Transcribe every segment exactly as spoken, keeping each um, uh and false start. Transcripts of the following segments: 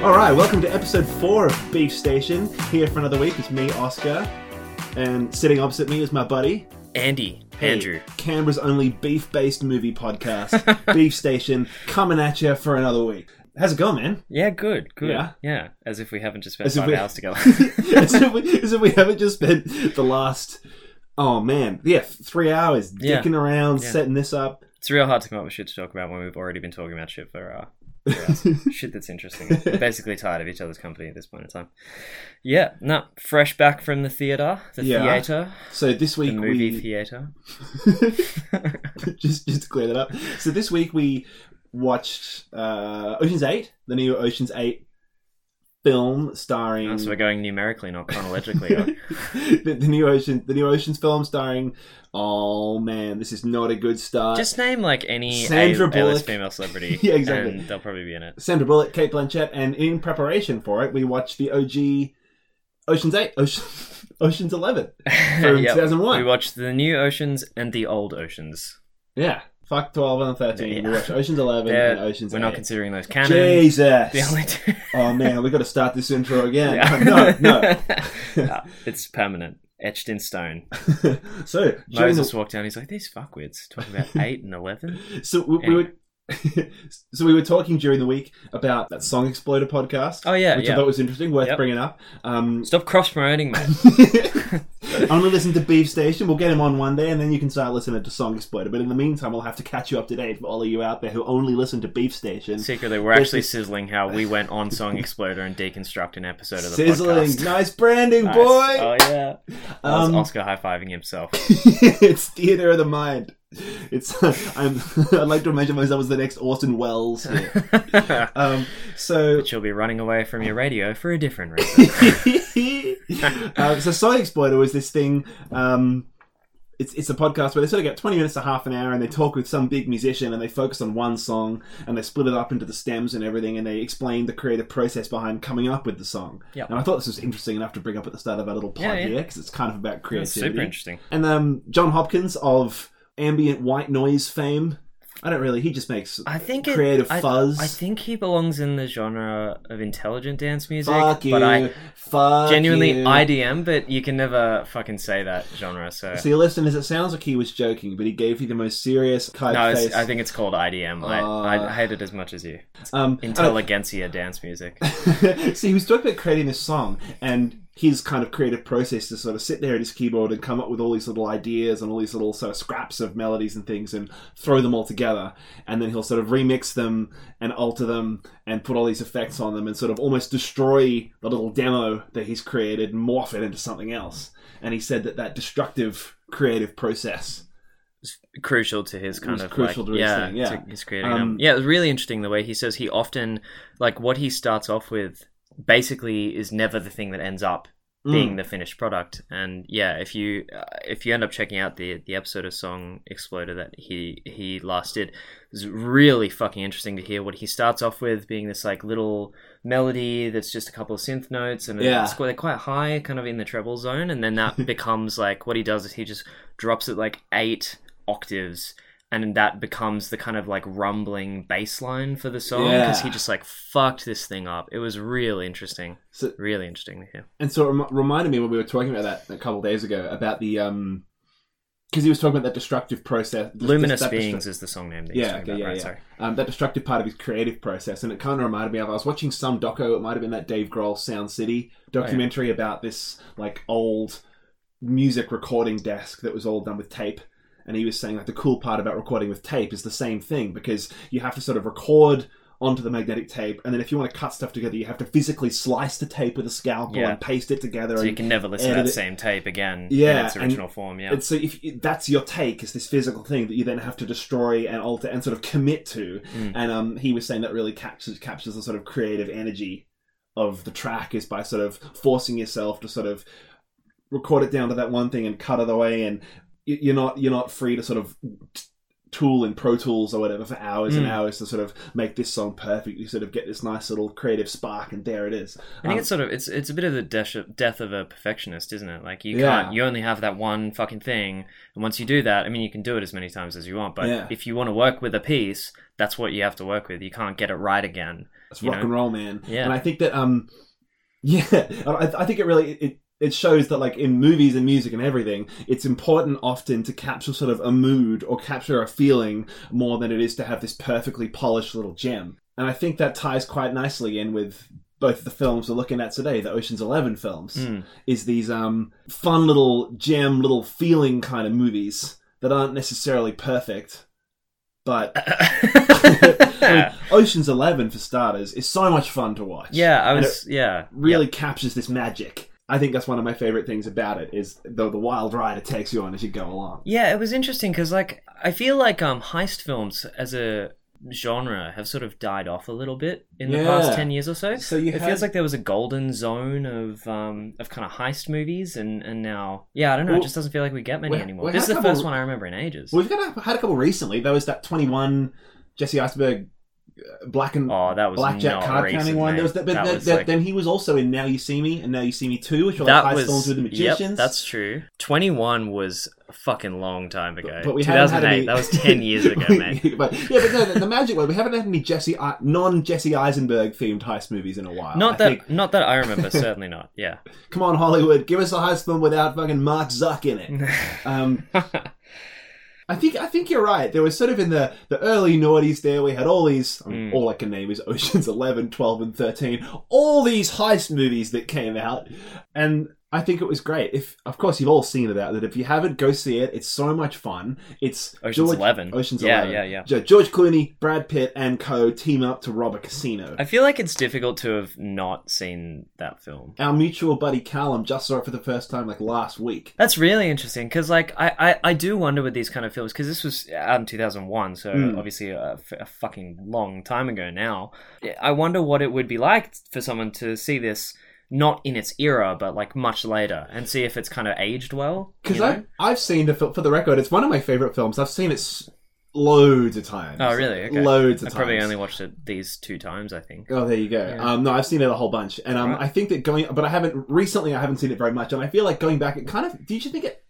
Alright, welcome to episode four of Beef Station. Here for another week, it's me, Oscar, and sitting opposite me is my buddy... Andy. Hey, Andrew. Canberra's only beef-based movie podcast, Beef Station, coming at you for another week. How's it going, man? Yeah, good, good. Yeah, yeah. As if we haven't just spent as five we... hours together. as, if we, as if we haven't just spent the last, oh man, yeah, three hours yeah. dicking around, yeah. setting this up. It's real hard to come up with shit to talk about when we've already been talking about shit for uh, shit that's interesting. We're basically tired of each other's company at this point in time. Yeah, no, fresh back from the theatre, the yeah. theatre. So this week the movie we... theatre. just, just to clear that up. So this week we watched uh, Ocean's eight, the new Ocean's eight film starring. Oh, so we're going numerically, not chronologically. Or... the, the new Ocean, the new Ocean's film starring. Oh man, this is not a good start. Just name like any Sandra Bullock female celebrity. Yeah, exactly. And they'll probably be in it. Sandra Bullock, Kate Blanchett, and in preparation for it, we watched the O G Ocean's eight, Ocean, Ocean's Eleven from yep. two thousand one. We watched the new Oceans and the old Oceans. Yeah. Fuck twelve and thirteen. Yeah. We watch Ocean's Eleven yeah, and Ocean's We're eight. Not considering those canon. Jesus. The only two. Oh man, we got to start this intro again. Yeah. No, no. no. It's permanent, etched in stone. So Moses the... walked down. He's like, "These fuckwits talking about eight and eleven." So we, anyway. we were. so we were talking during the week about that Song Exploder podcast. Oh yeah, which yeah. I thought was interesting, worth yep. bringing up. Um, Stop cross promoting, man. Only listen to Beef Station. We'll get him on one day, and then you can start listening to Song Exploder. But in the meantime, we'll have to catch you up to date for all of you out there who only listen to Beef Station. Secretly, we're actually this... sizzling how we went on Song Exploder and deconstruct an episode of the sizzling. podcast. Sizzling, nice branding, nice. boy. Oh yeah, that um, was Oscar high fiving himself. It's theater of the mind. It's I'm, I'd like to imagine myself as the next Orson Welles. um, so, but you'll be running away from your radio for a different reason. uh, so Song Exploder is this thing. Um, it's it's a podcast where they sort of get twenty minutes to half an hour, and they talk with some big musician, and they focus on one song, and they split it up into the stems and everything, and they explain the creative process behind coming up with the song. Yep. And I thought this was interesting enough to bring up at the start of our little pod yeah, yeah. here, because it's kind of about creativity. That's super interesting. And um, Jon Hopkins of ambient white noise fame. I don't really. He just makes I think it, creative I, fuzz. I think he belongs in the genre of intelligent dance music. Fuck you. But I Fuck genuinely you. I D M, but you can never fucking say that genre. So, so your listeners, it sounds like he was joking, but he gave you the most serious kind of face. No, I think it's called I D M. Uh, I, I hate it as much as you. It's um, intelligentsia dance music. So he was talking about creating this song, and his kind of creative process to sort of sit there at his keyboard and come up with all these little ideas and all these little sort of scraps of melodies and things and throw them all together. And then he'll sort of remix them and alter them and put all these effects on them and sort of almost destroy the little demo that he's created and morph it into something else. And he said that that destructive creative process was crucial to his kind of crucial like, to his yeah, thing. Yeah. To his creating um, yeah, it was really interesting the way he says he often, like what he starts off with basically is never the thing that ends up being mm. the finished product. And yeah, if you uh, if you end up checking out the the episode of Song Exploder that he he last did, it was really fucking interesting to hear what he starts off with being this like little melody that's just a couple of synth notes and yeah. it's, they're quite high, kind of in the treble zone, and then that becomes like what he does is he just drops it like eight octaves. And that becomes the kind of like rumbling bass line for the song because yeah. he just like fucked this thing up. It was really interesting. So, really interesting to hear. And so it rem- reminded me when we were talking about that a couple of days ago about the... um because he was talking about that destructive process. This, Luminous this, Beings destru- is the song name that he's yeah, talking okay, about, yeah, right? Yeah. Sorry. Um, that destructive part of his creative process. And it kind of reminded me of... I was watching some doco. It might have been that Dave Grohl Sound City documentary oh, yeah. about this like old music recording desk that was all done with tape. And he was saying like the cool part about recording with tape is the same thing because you have to sort of record onto the magnetic tape, and then if you want to cut stuff together, you have to physically slice the tape with a scalpel yeah. and paste it together. So and you can never listen to that it. same tape again yeah, in its original and, form. Yeah, and so if that's your take, is this physical thing that you then have to destroy and alter and sort of commit to. Mm. And um, he was saying that really captures captures the sort of creative energy of the track is by sort of forcing yourself to sort of record it down to that one thing and cut it away and. You're not you're not free to sort of Tool in Pro Tools or whatever for hours mm. and hours to sort of make this song perfect. You sort of get this nice little creative spark, and there it is. I think um, it's sort of it's it's a bit of the de- death of a perfectionist, isn't it? Like you yeah. can't you only have that one fucking thing, and once you do that, I mean, you can do it as many times as you want, but yeah. if you want to work with a piece, that's what you have to work with. You can't get it right again. That's rock know? and roll, man. Yeah. And I think that um yeah, I, I think it really it. It shows that, like, in movies and music and everything, it's important often to capture sort of a mood or capture a feeling more than it is to have this perfectly polished little gem. And I think that ties quite nicely in with both the films we're looking at today, the Ocean's Eleven films, mm. is these um, fun little gem, little feeling kind of movies that aren't necessarily perfect, but... I mean, Ocean's Eleven, for starters, is so much fun to watch. Yeah, I was... yeah. really yep. captures this magic. I think that's one of my favorite things about it is the, the wild ride it takes you on as you go along. Yeah, it was interesting because, like, I feel like um, heist films as a genre have sort of died off a little bit in yeah. the past ten years or so. So you it had... feels like there was a golden zone of um, of kind of heist movies, and, and now, yeah, I don't know, well, it just doesn't feel like we get many we, anymore. We this is the first re- one I remember in ages. We've got a, had a couple recently. There was that twenty-one Jesse Eisenberg Black and oh, that was Blackjack card recent, counting one. There was that, but that that, was that, like... then he was also in Now You See Me and Now You See Me Two, which were like high films with the magicians. Yep, that's true. twenty-one was a fucking long time ago. But, but we two thousand eight, had any... that was ten years ago, man. But yeah, but no, the, the magic was we haven't had any Jesse non Jesse Eisenberg themed heist movies in a while. Not I that, think... not that I remember. Certainly not. Yeah. Come on, Hollywood, give us a heist film without fucking Mark Zuck in it. Um... I think I think you're right. There was sort of in the, the early noughties there, we had all these, I mean, mm. all I can name is Ocean's eleven, twelve, and thirteen, all these heist movies that came out. And I think it was great. If Of course, you've all seen about it. If you haven't, go see it. It's so much fun. It's Ocean's George, eleven. Ocean's yeah, eleven. Yeah, yeah, yeah. George Clooney, Brad Pitt, and co team up to rob a casino. I feel like it's difficult to have not seen that film. Our mutual buddy Callum just saw it for the first time, like, last week. That's really interesting, because, like, I, I, I do wonder with these kind of films, because this was out in two thousand one, so mm. obviously a, f- a fucking long time ago now. I wonder what it would be like for someone to see this not in its era, but, like, much later, and see if it's kind of aged well. Because I've, I've seen the film, for the record, it's one of my favourite films. I've seen it loads of times. Oh, really? Okay. Loads of I times. I probably only watched it these two times, I think. Oh, there you go. Yeah. Um, no, I've seen it a whole bunch. And um, right. I think that going... But I haven't... Recently, I haven't seen it very much, and I feel like going back, it kind of... Did you think it...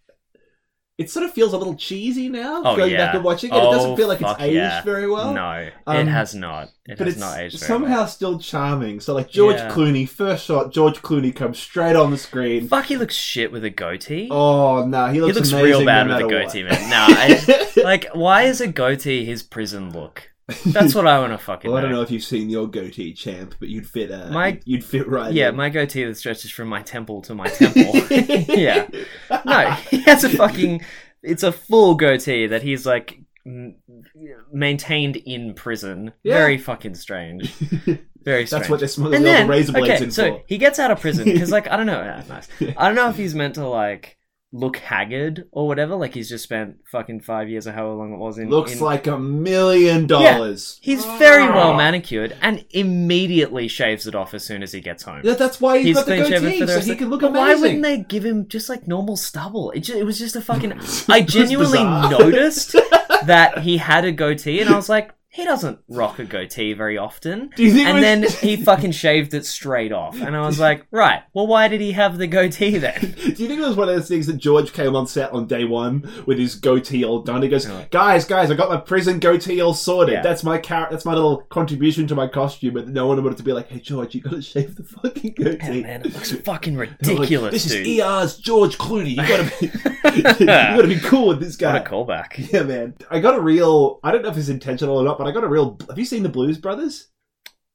It sort of feels a little cheesy now, oh, going yeah. back and watching it. Oh, it doesn't feel like it's aged yeah. very well. No, um, it has not. It but has it's not aged very somehow well. Still charming. So, like, George yeah. Clooney, first shot, George Clooney comes straight on the screen. Fuck, he looks shit with a goatee. Oh, no, nah, he looks amazing. He looks amazing real bad no with a goatee, what. man. No, I, like, why is a goatee his prison look? That's what I want to fucking well, know. I don't know if you've seen your goatee, champ, but you'd fit uh, my, you'd fit right yeah, in. Yeah, my goatee that stretches from my temple to my temple. yeah. No, he has a fucking... It's a full goatee that he's, like, m- maintained in prison. Yeah. Very fucking strange. Very strange. That's what this mother little razor blades okay, in so for. He gets out of prison, because, like, I don't know... That's nice. I don't know if he's meant to, like... look haggard or whatever, like he's just spent fucking five years or however long it was in looks in... like a million dollars. He's very well manicured and immediately shaves it off as soon as he gets home. Yeah, that's why he's, he's got the goatee, so he can look amazing. Why wouldn't they give him just like normal stubble? It, just, it was just a fucking... I genuinely noticed that he had a goatee and I was like, he doesn't rock a goatee very often. Do you think and then he fucking shaved it straight off. And I was like, right, well, why did he have the goatee then? Do you think it was one of those things that George came on set on day one with his goatee all done? He goes, guys, guys, I got my prison goatee all sorted. Yeah. That's my car- That's my little contribution to my costume. But no one wanted to be like, hey, George, you got to shave the fucking goatee. Yeah, man, it looks fucking ridiculous, like, this dude. This is E R's George Clooney. You got to be, you got to be cool with this guy. What a callback. Yeah, man. I got a real, I don't know if it's intentional or not, but I got a real... Have you seen the Blues Brothers?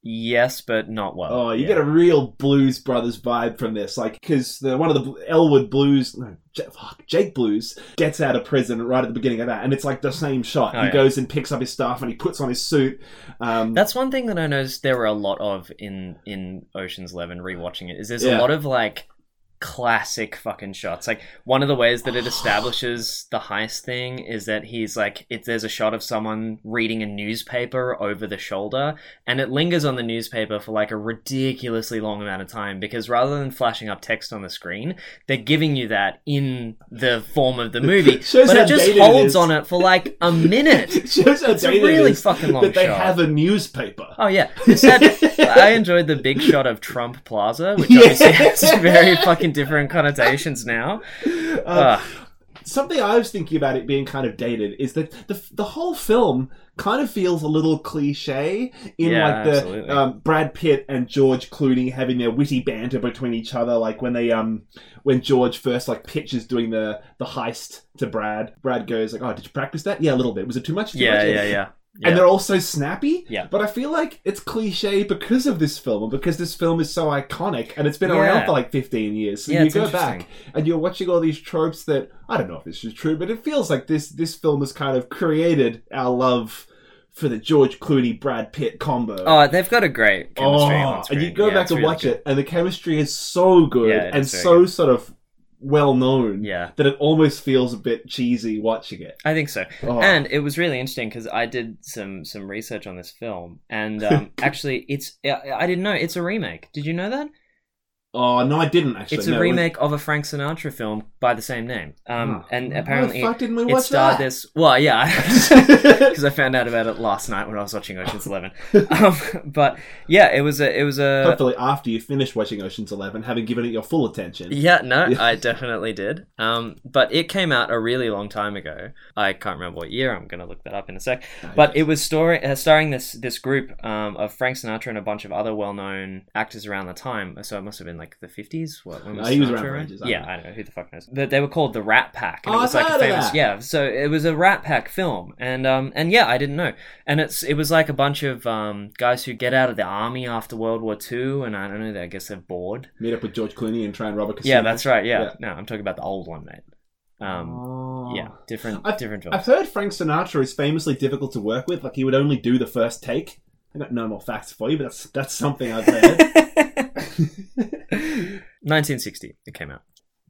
Yes, but not well. Oh, you yeah. get a real Blues Brothers vibe from this. Like, because one of the Elwood Blues... No, J- fuck, Jake Blues gets out of prison right at the beginning of that. And it's like the same shot. Oh, he yeah. goes and picks up his stuff and he puts on his suit. Um, That's one thing that I noticed there were a lot of in, in Ocean's Eleven, rewatching it, is there's yeah. a lot of, like... classic fucking shots. Like, one of the ways that it establishes the heist thing is that he's like, if there's a shot of someone reading a newspaper over the shoulder, and it lingers on the newspaper for like a ridiculously long amount of time, because rather than flashing up text on the screen, they're giving you that in the form of the movie. But it just holds it on it for like a minute. Shows how it's a really it fucking long shot. But they shot. have a newspaper. Oh yeah. That, I enjoyed the big shot of Trump Plaza, which yeah. obviously has very fucking different connotations now. Uh, something I was thinking about it being kind of dated is that the the whole film kind of feels a little cliche in yeah, like the um, Brad Pitt and George Clooney having their witty banter between each other, like when they um when George first like pitches doing the the heist to Brad. Brad goes like, "Oh, did you practice that? Yeah, a little bit. Was it too much? Too yeah, much? yeah, yeah, yeah." And yep. they're all so snappy. Yep. But I feel like it's cliche because of this film, and because this film is so iconic, and it's been yeah. around for like fifteen years. So yeah, you go back and you're watching all these tropes that, I don't know if this is true, but it feels like this this film has kind of created our love for the George Clooney, Brad Pitt combo. Oh, they've got a great chemistry. Oh, and you go yeah, back and really watch good. it, and the chemistry is so good yeah, and so good. sort of well-known yeah. that it almost feels a bit cheesy watching it. I think so. Oh. And it was really interesting because I did some, some research on this film, and um, actually it's... I didn't know. It's a remake. Did you know that? Oh, no, I didn't, actually. It's a no, remake we... of a Frank Sinatra film by the same name. Um, oh. And apparently Why the fuck didn't we watch it starred that? this... Well, yeah, because I found out about it last night when I was watching Ocean's Eleven. Um, but, yeah, it was a... it was a. Hopefully after you finish watching Ocean's Eleven, having given it your full attention. Yeah, no, I definitely did. Um, but it came out a really long time ago. I can't remember what year. I'm going to look that up in a sec. No, but yes. it was story, uh, starring this, this group um, of Frank Sinatra and a bunch of other well-known actors around the time. So it must have been like... Like the fifties, what? When no, was he was around for ages. I yeah, know. I don't know who the fuck knows. But they were called the Rat Pack, and oh, it was I've like heard a famous. Of that. Yeah, so it was a Rat Pack film, and um, and yeah, I didn't know. And it's it was like a bunch of um guys who get out of the army after World War Two, and I don't know, they, I guess they're bored. Meet up with George Clooney and try and rob a casino. Yeah, that's right. Yeah, yeah. No, I'm talking about the old one, mate. Um, oh. Yeah, different, I've, different films. I've heard Frank Sinatra is famously difficult to work with. Like he would only do the first take. I got no more facts for you, but that's that's something I've heard. nineteen sixty it came out.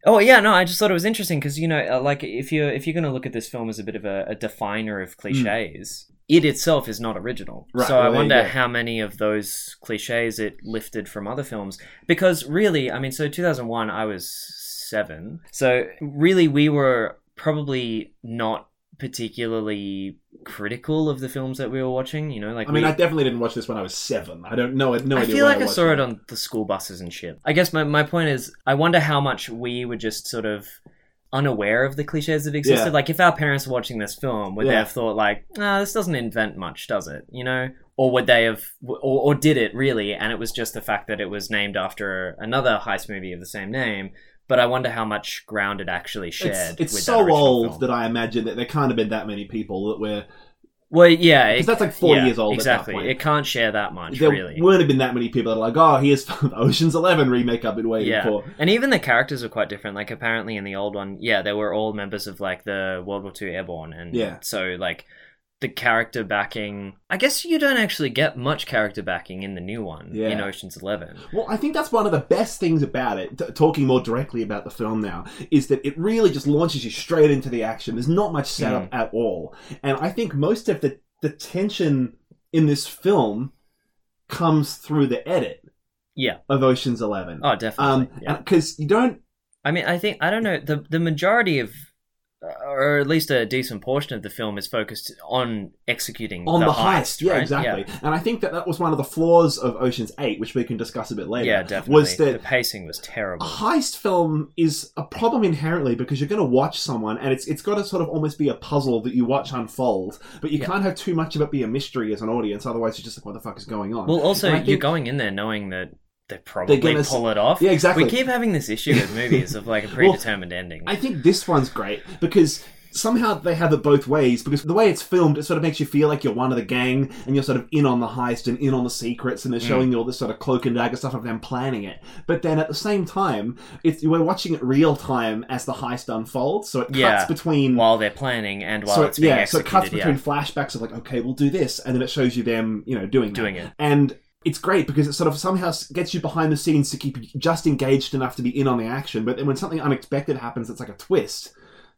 Oh yeah, no, I just thought it was interesting because, you know, like if you're if you're going to look at this film as a bit of a, a definer of cliches, mm. it itself is not original. Right, so well, I wonder how many of those cliches it lifted from other films, because really, I mean, so two thousand one I was seven, so really we were probably not particularly critical of the films that we were watching, you know, like I mean we... I definitely didn't watch this when I was seven. I don't know no I idea feel like I, I saw it. it on the school buses and shit. I guess my, my point is I wonder how much we were just sort of unaware of the cliches that existed. Yeah. Like if our parents were watching this film, would yeah. they have thought like, nah, this doesn't invent much, does it? You know? Or would they have, or, or did it really, and it was just the fact that it was named after another heist movie of the same name. But I wonder how much ground it actually shared. It's, it's with so that old film. That I imagine that there can't have been that many people that were... Well, yeah. Because that's like forty yeah, years old exactly. at that point. It can't share that much, there really. There wouldn't have been that many people that are like, oh, here's the Ocean's Eleven remake I've been waiting yeah. for. And even the characters are quite different. Like, apparently in the old one, yeah, they were all members of, like, the World War Two Airborne. And yeah. so, like... the character backing... I guess you don't actually get much character backing in the new one, yeah. in Ocean's Eleven. Well, I think that's one of the best things about it, t- talking more directly about the film now, is that it really just launches you straight into the action. There's not much setup mm. at all. And I think most of the, the tension in this film comes through the edit yeah. of Ocean's Eleven. Oh, definitely. Because um, yeah. you don't... I mean, I think... I don't know. The, the majority of... or at least a decent portion of the film is focused on executing on the, the heist, heist. Right? Yeah, exactly. Yeah. And I think that that was one of the flaws of Ocean's eight, which we can discuss a bit later. Yeah, definitely. Was that the pacing was terrible. A heist film is a problem inherently because you're going to watch someone and it's it's got to sort of almost be a puzzle that you watch unfold, but you yeah. can't have too much of it be a mystery as an audience, otherwise you're just like, what the fuck is going on? Well, also, you're think... going in there knowing that they probably gonna... pull it off. Yeah, exactly. We keep having this issue with movies of like a predetermined well, ending. I think this one's great because somehow they have it both ways, because the way it's filmed, it sort of makes you feel like you're one of the gang and you're sort of in on the heist and in on the secrets, and they're mm. showing you all this sort of cloak and dagger stuff of them planning it. But then at the same time, it's, we're watching it real time as the heist unfolds, so it cuts yeah, between... while they're planning and while so it's being yeah, executed. So it cuts between yeah. flashbacks of like, okay, we'll do this, and then it shows you them, you know, doing, doing it. And... it's great because it sort of somehow gets you behind the scenes to keep you just engaged enough to be in on the action. But then when something unexpected happens, it's like a twist.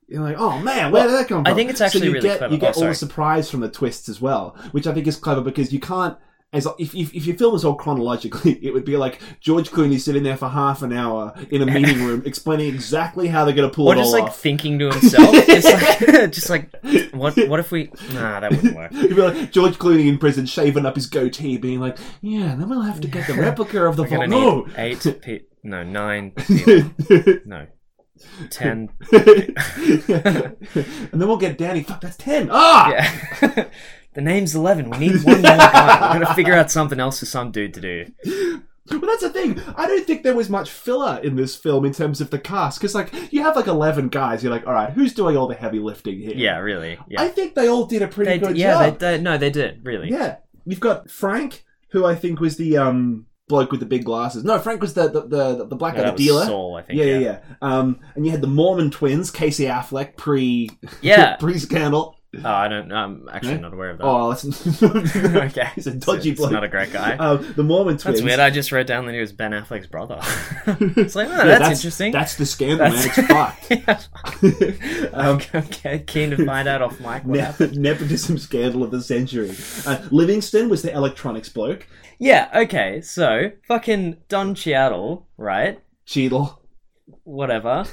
You're like, oh man, where well, did that come from? I think it's actually so you really get, clever. You get oh, all the surprise from the twists as well, which I think is clever because you can't. As if, if if you film this all chronologically, it would be like George Clooney sitting there for half an hour in a meeting room explaining exactly how they're going to pull or it all off. Or just like off. Thinking to himself, just like, just like what what if we? Nah, that wouldn't work. You'd be like George Clooney in prison, shaving up his goatee, being like, yeah, then we'll have to get the replica of the vault. No, eight, pe- no, nine, people. no. ten yeah. And then we'll get Danny. Fuck, that's ten. Ah, yeah. The name's eleven. We need one more guy. We're gonna figure out something else for some dude to do. Well, that's the thing. I don't think there was much filler in this film in terms of the cast, because like you have like eleven guys. You're like, all right, who's doing all the heavy lifting here? Yeah, really. Yeah. I think they all did a pretty they good did, yeah, job. Yeah, they, they, no, they did really. Yeah, you've got Frank, who I think was the um. bloke with the big glasses. No, Frank was the the the, the black guy, yeah, the dealer. Saul, I think. Yeah, yeah, yeah. Um, and you had the Mormon twins, Casey Affleck, pre yeah pre scandal. Oh, I don't know. I'm actually yeah? not aware of that. Oh, that's... okay. He's a dodgy it's, bloke. He's not a great guy. Um, the Mormon twins. That's weird. I just wrote down that he was Ben Affleck's brother. It's like, oh, yeah, that's, that's interesting. That's the scandal, that's... man. It's fucked. um, okay, keen to find out off mic. Ne- nepotism scandal of the century. Uh, Livingston was the electronics bloke. Yeah, okay, so, fucking Don Cheadle, right? Cheadle. Whatever.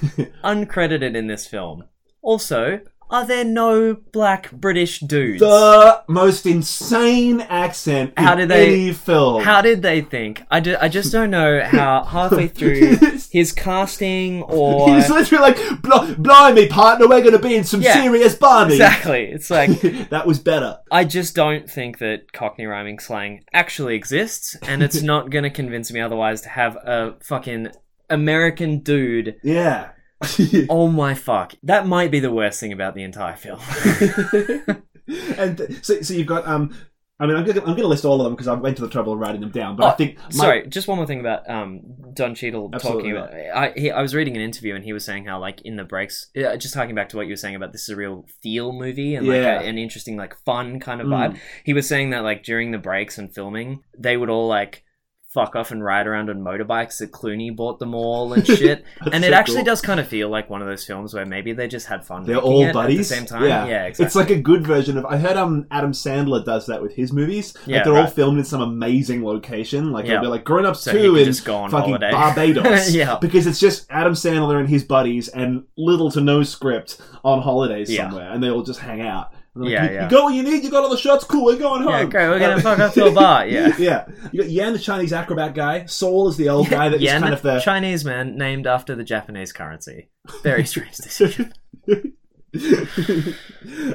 Uncredited in this film. Also, are there no black British dudes? The most insane accent how in did they, any film. How did they think? I, do, I just don't know how halfway through his casting or... He's literally like, Bl- blimey, partner, we're going to be in some yeah, serious barney. Exactly. It's like... that was better. I just don't think that Cockney rhyming slang actually exists, and it's not going to convince me otherwise to have a fucking American dude... Yeah. Oh my fuck. That might be the worst thing about the entire film. And so, so you've got, um, I mean, I'm going to list all of them because I went to the trouble of writing them down, but oh, I think... My... Sorry, just one more thing about um, Don Cheadle Absolutely talking right. about... I, he, I was reading an interview and he was saying how, like, in the breaks, just talking back to what you were saying about this is a real feel movie and, like, yeah. a, an interesting, like, fun kind of vibe. Mm. He was saying that, like, during the breaks and filming, they would all, like... fuck off and ride around on motorbikes that Clooney bought them all and shit. And it so actually cool. does kind of feel like one of those films where maybe they just had fun. They're all buddies. At the same time. Yeah. yeah, exactly. It's like a good version of... I heard um, Adam Sandler does that with his movies. Yeah, like they're right. all filmed in some amazing location. Like yeah. they'll be like Grown Ups so two in fucking holiday. Barbados. yeah. Because it's just Adam Sandler and his buddies and little to no script on holidays yeah. somewhere. And they all just hang out. Like, yeah, you, yeah. you got what you need, you got all the shots, cool, we're going home. Yeah, great, we're going to fuck up to a bar, yeah. yeah. You got Yen, the Chinese acrobat guy. Saul is the old guy that Yen, is kind of the... Chinese man named after the Japanese currency. Very strange decision.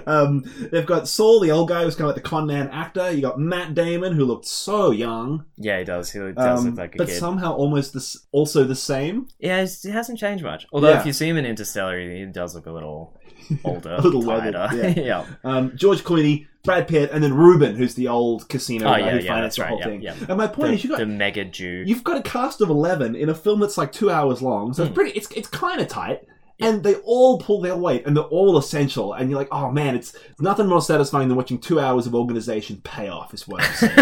um, they've got Saul, the old guy who's kind of like the con man actor. You got Matt Damon, who looked so young. Yeah, he does. He does um, look like a but kid. But somehow almost the, also the same. Yeah, he hasn't changed much. Although yeah. if you see him in Interstellar, he does look a little... older, a little weathered, yeah. yeah. Um, George Clooney, Brad Pitt, and then Ruben, who's the old casino oh, guy yeah, who yeah, financed the right, whole yeah, thing. Yeah. And my point the, is, you got the mega Jew. You've got a cast of eleven in a film that's like two hours long, so mm. it's pretty. It's it's kind of tight, yeah. and they all pull their weight, and they're all essential. And you're like, oh man, it's nothing more satisfying than watching two hours of organization pay off. Is what I'm saying.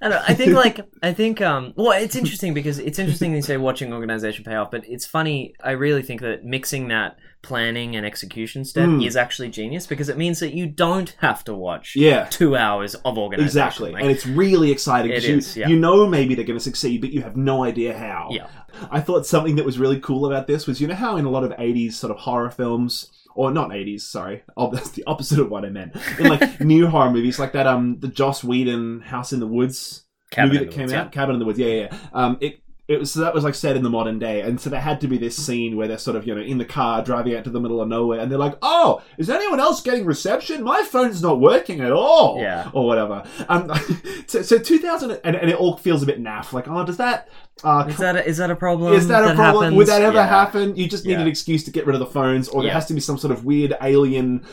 I, don't know, I think like I think um well it's interesting because it's interesting you say watching organization pay off, but it's funny. I really think that mixing that planning and execution step mm. is actually genius because it means that you don't have to watch yeah. two hours of organization. Exactly, like, and it's really exciting. It is, you, yeah. you know maybe they're going to succeed, but you have no idea how. Yeah. I thought something that was really cool about this was, you know how in a lot of eighties sort of horror films... Or not eighties, sorry. Oh, that's the opposite of what I meant. In like new horror movies, like that, um, the Joss Whedon House in the Woods Cabin movie that came woods, out, yeah. Cabin in the Woods. Yeah, yeah. yeah. Um, it it was so that was like set in the modern day, and so there had to be this scene where they're sort of you know in the car driving out to the middle of nowhere, and they're like, "Oh, is anyone else getting reception? My phone's not working at all." Yeah, or whatever. Um, so, so two thousand, and, and it all feels a bit naff. Like, oh, does that? Uh, is that a, is that a problem? Is that, that a problem? Happens? Would that ever yeah. happen? You just need yeah. an excuse to get rid of the phones, or yeah. there has to be some sort of weird alien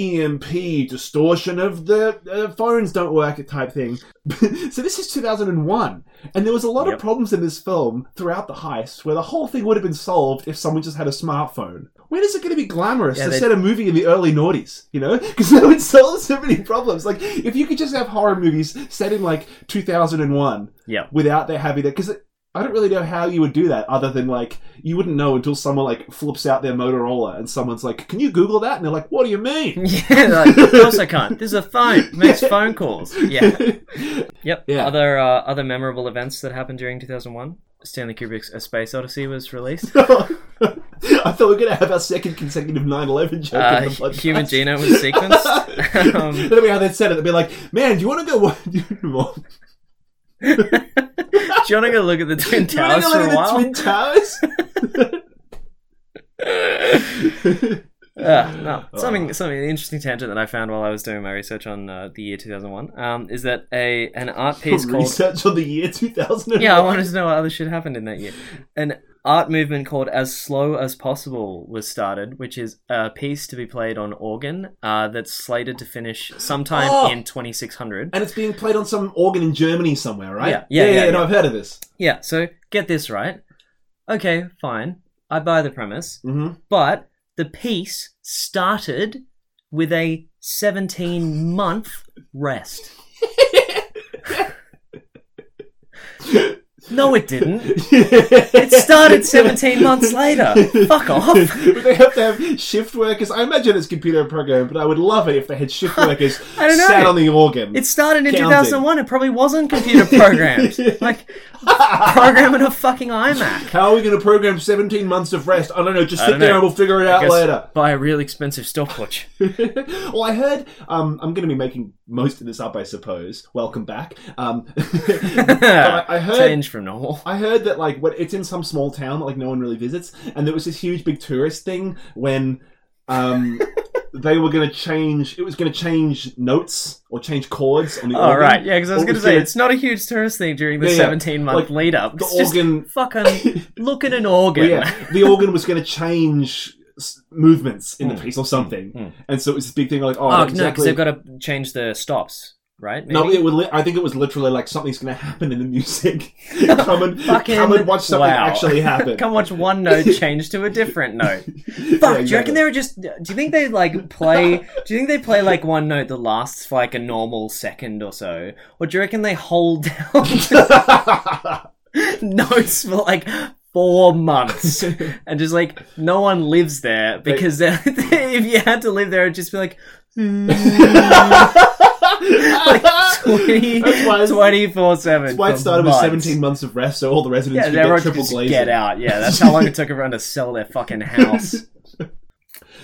E M P distortion of the uh, phones don't work type thing. So this is two thousand one, and there was a lot yep. of problems in this film throughout the heist where the whole thing would have been solved if someone just had a smartphone. When is it going to be glamorous yeah, to they... set a movie in the early noughties, you know? Because that would solve so many problems. Like, if you could just have horror movies set in, like, two thousand one yep. without there having that... Because I don't really know how you would do that other than, like, you wouldn't know until someone, like, flips out their Motorola and someone's like, can you Google that? And they're like, what do you mean? Yeah, like, of course I can't. This is a phone. It makes yeah. phone calls. Yeah. Yep. Yeah. Other uh, other memorable events that happened during two thousand one? Stanley Kubrick's A Space Odyssey was released. I thought we were going to have our second consecutive nine eleven joke uh, in the podcast. Human genome was sequenced. um, That'll be how they said it. They'll be like, man, do you want to go one Do you want to go look at the Twin Towers for a while? Do you want to go look at the Twin Towers? uh, no. oh. Something, something an interesting tangent that I found while I was doing my research on uh, the year two thousand one um, is that a an art piece called... Research on the year two thousand one? Yeah, I wanted to know what other shit happened in that year. An art movement called As Slow As Possible was started, which is a piece to be played on organ uh, that's slated to finish sometime oh! in twenty-six hundred. And it's being played on some organ in Germany somewhere, right? Yeah, yeah, yeah. yeah, yeah, yeah. No, I've heard of this. Yeah, so get this right. Okay, fine. I buy the premise. Mm-hmm. But the piece started with a seventeen-month rest. No, it didn't. It started seventeen months later. Fuck off. But they have to have shift workers. I imagine it's computer programmed, but I would love it if they had shift workers I don't know. sat on the organ. It started in counting. two thousand one. It probably wasn't computer programmed. Like, programming a fucking iMac. How are we going to program seventeen months of rest? I don't know. Just sit there know. and we'll figure it I out later. Buy a real expensive stopwatch. Well, I heard... Um, I'm going to be making most of this up, I suppose. Welcome back. Um, I, I heard... Change from normal. I heard that, like, what, it's in some small town that, like, no one really visits, and there was this huge big tourist thing when um, they were going to change... It was going to change notes or change chords on the oh, organ. Oh, right. Yeah, because I was going to say, gonna... it's not a huge tourist thing during the seventeen-month yeah, yeah. like, lead-up. The it's organ... just fucking... Look at an organ. Well, yeah, the organ was going to change... movements in mm. the piece or something, mm. and so it was this big thing like, oh, oh exactly. no, because they've got to change the stops, right? Maybe? No, it would. Li- I think it was literally like something's going to happen in the music. come and Fucking, come and watch something wow. actually happen. Come watch one note change to a different note. Fuck, yeah, exactly. Do you reckon they were just? Do you think they like play? Do you think they play like one note that lasts for like a normal second or so, or do you reckon they hold down notes for like? Four months, and just like no one lives there because they, if you had to live there, it'd just be like, mm. like twenty-four seven. That's why it started months. with seventeen months of rest, so all the residents yeah, could get triple glazing. Get out, yeah. That's how long it took everyone to sell their fucking house.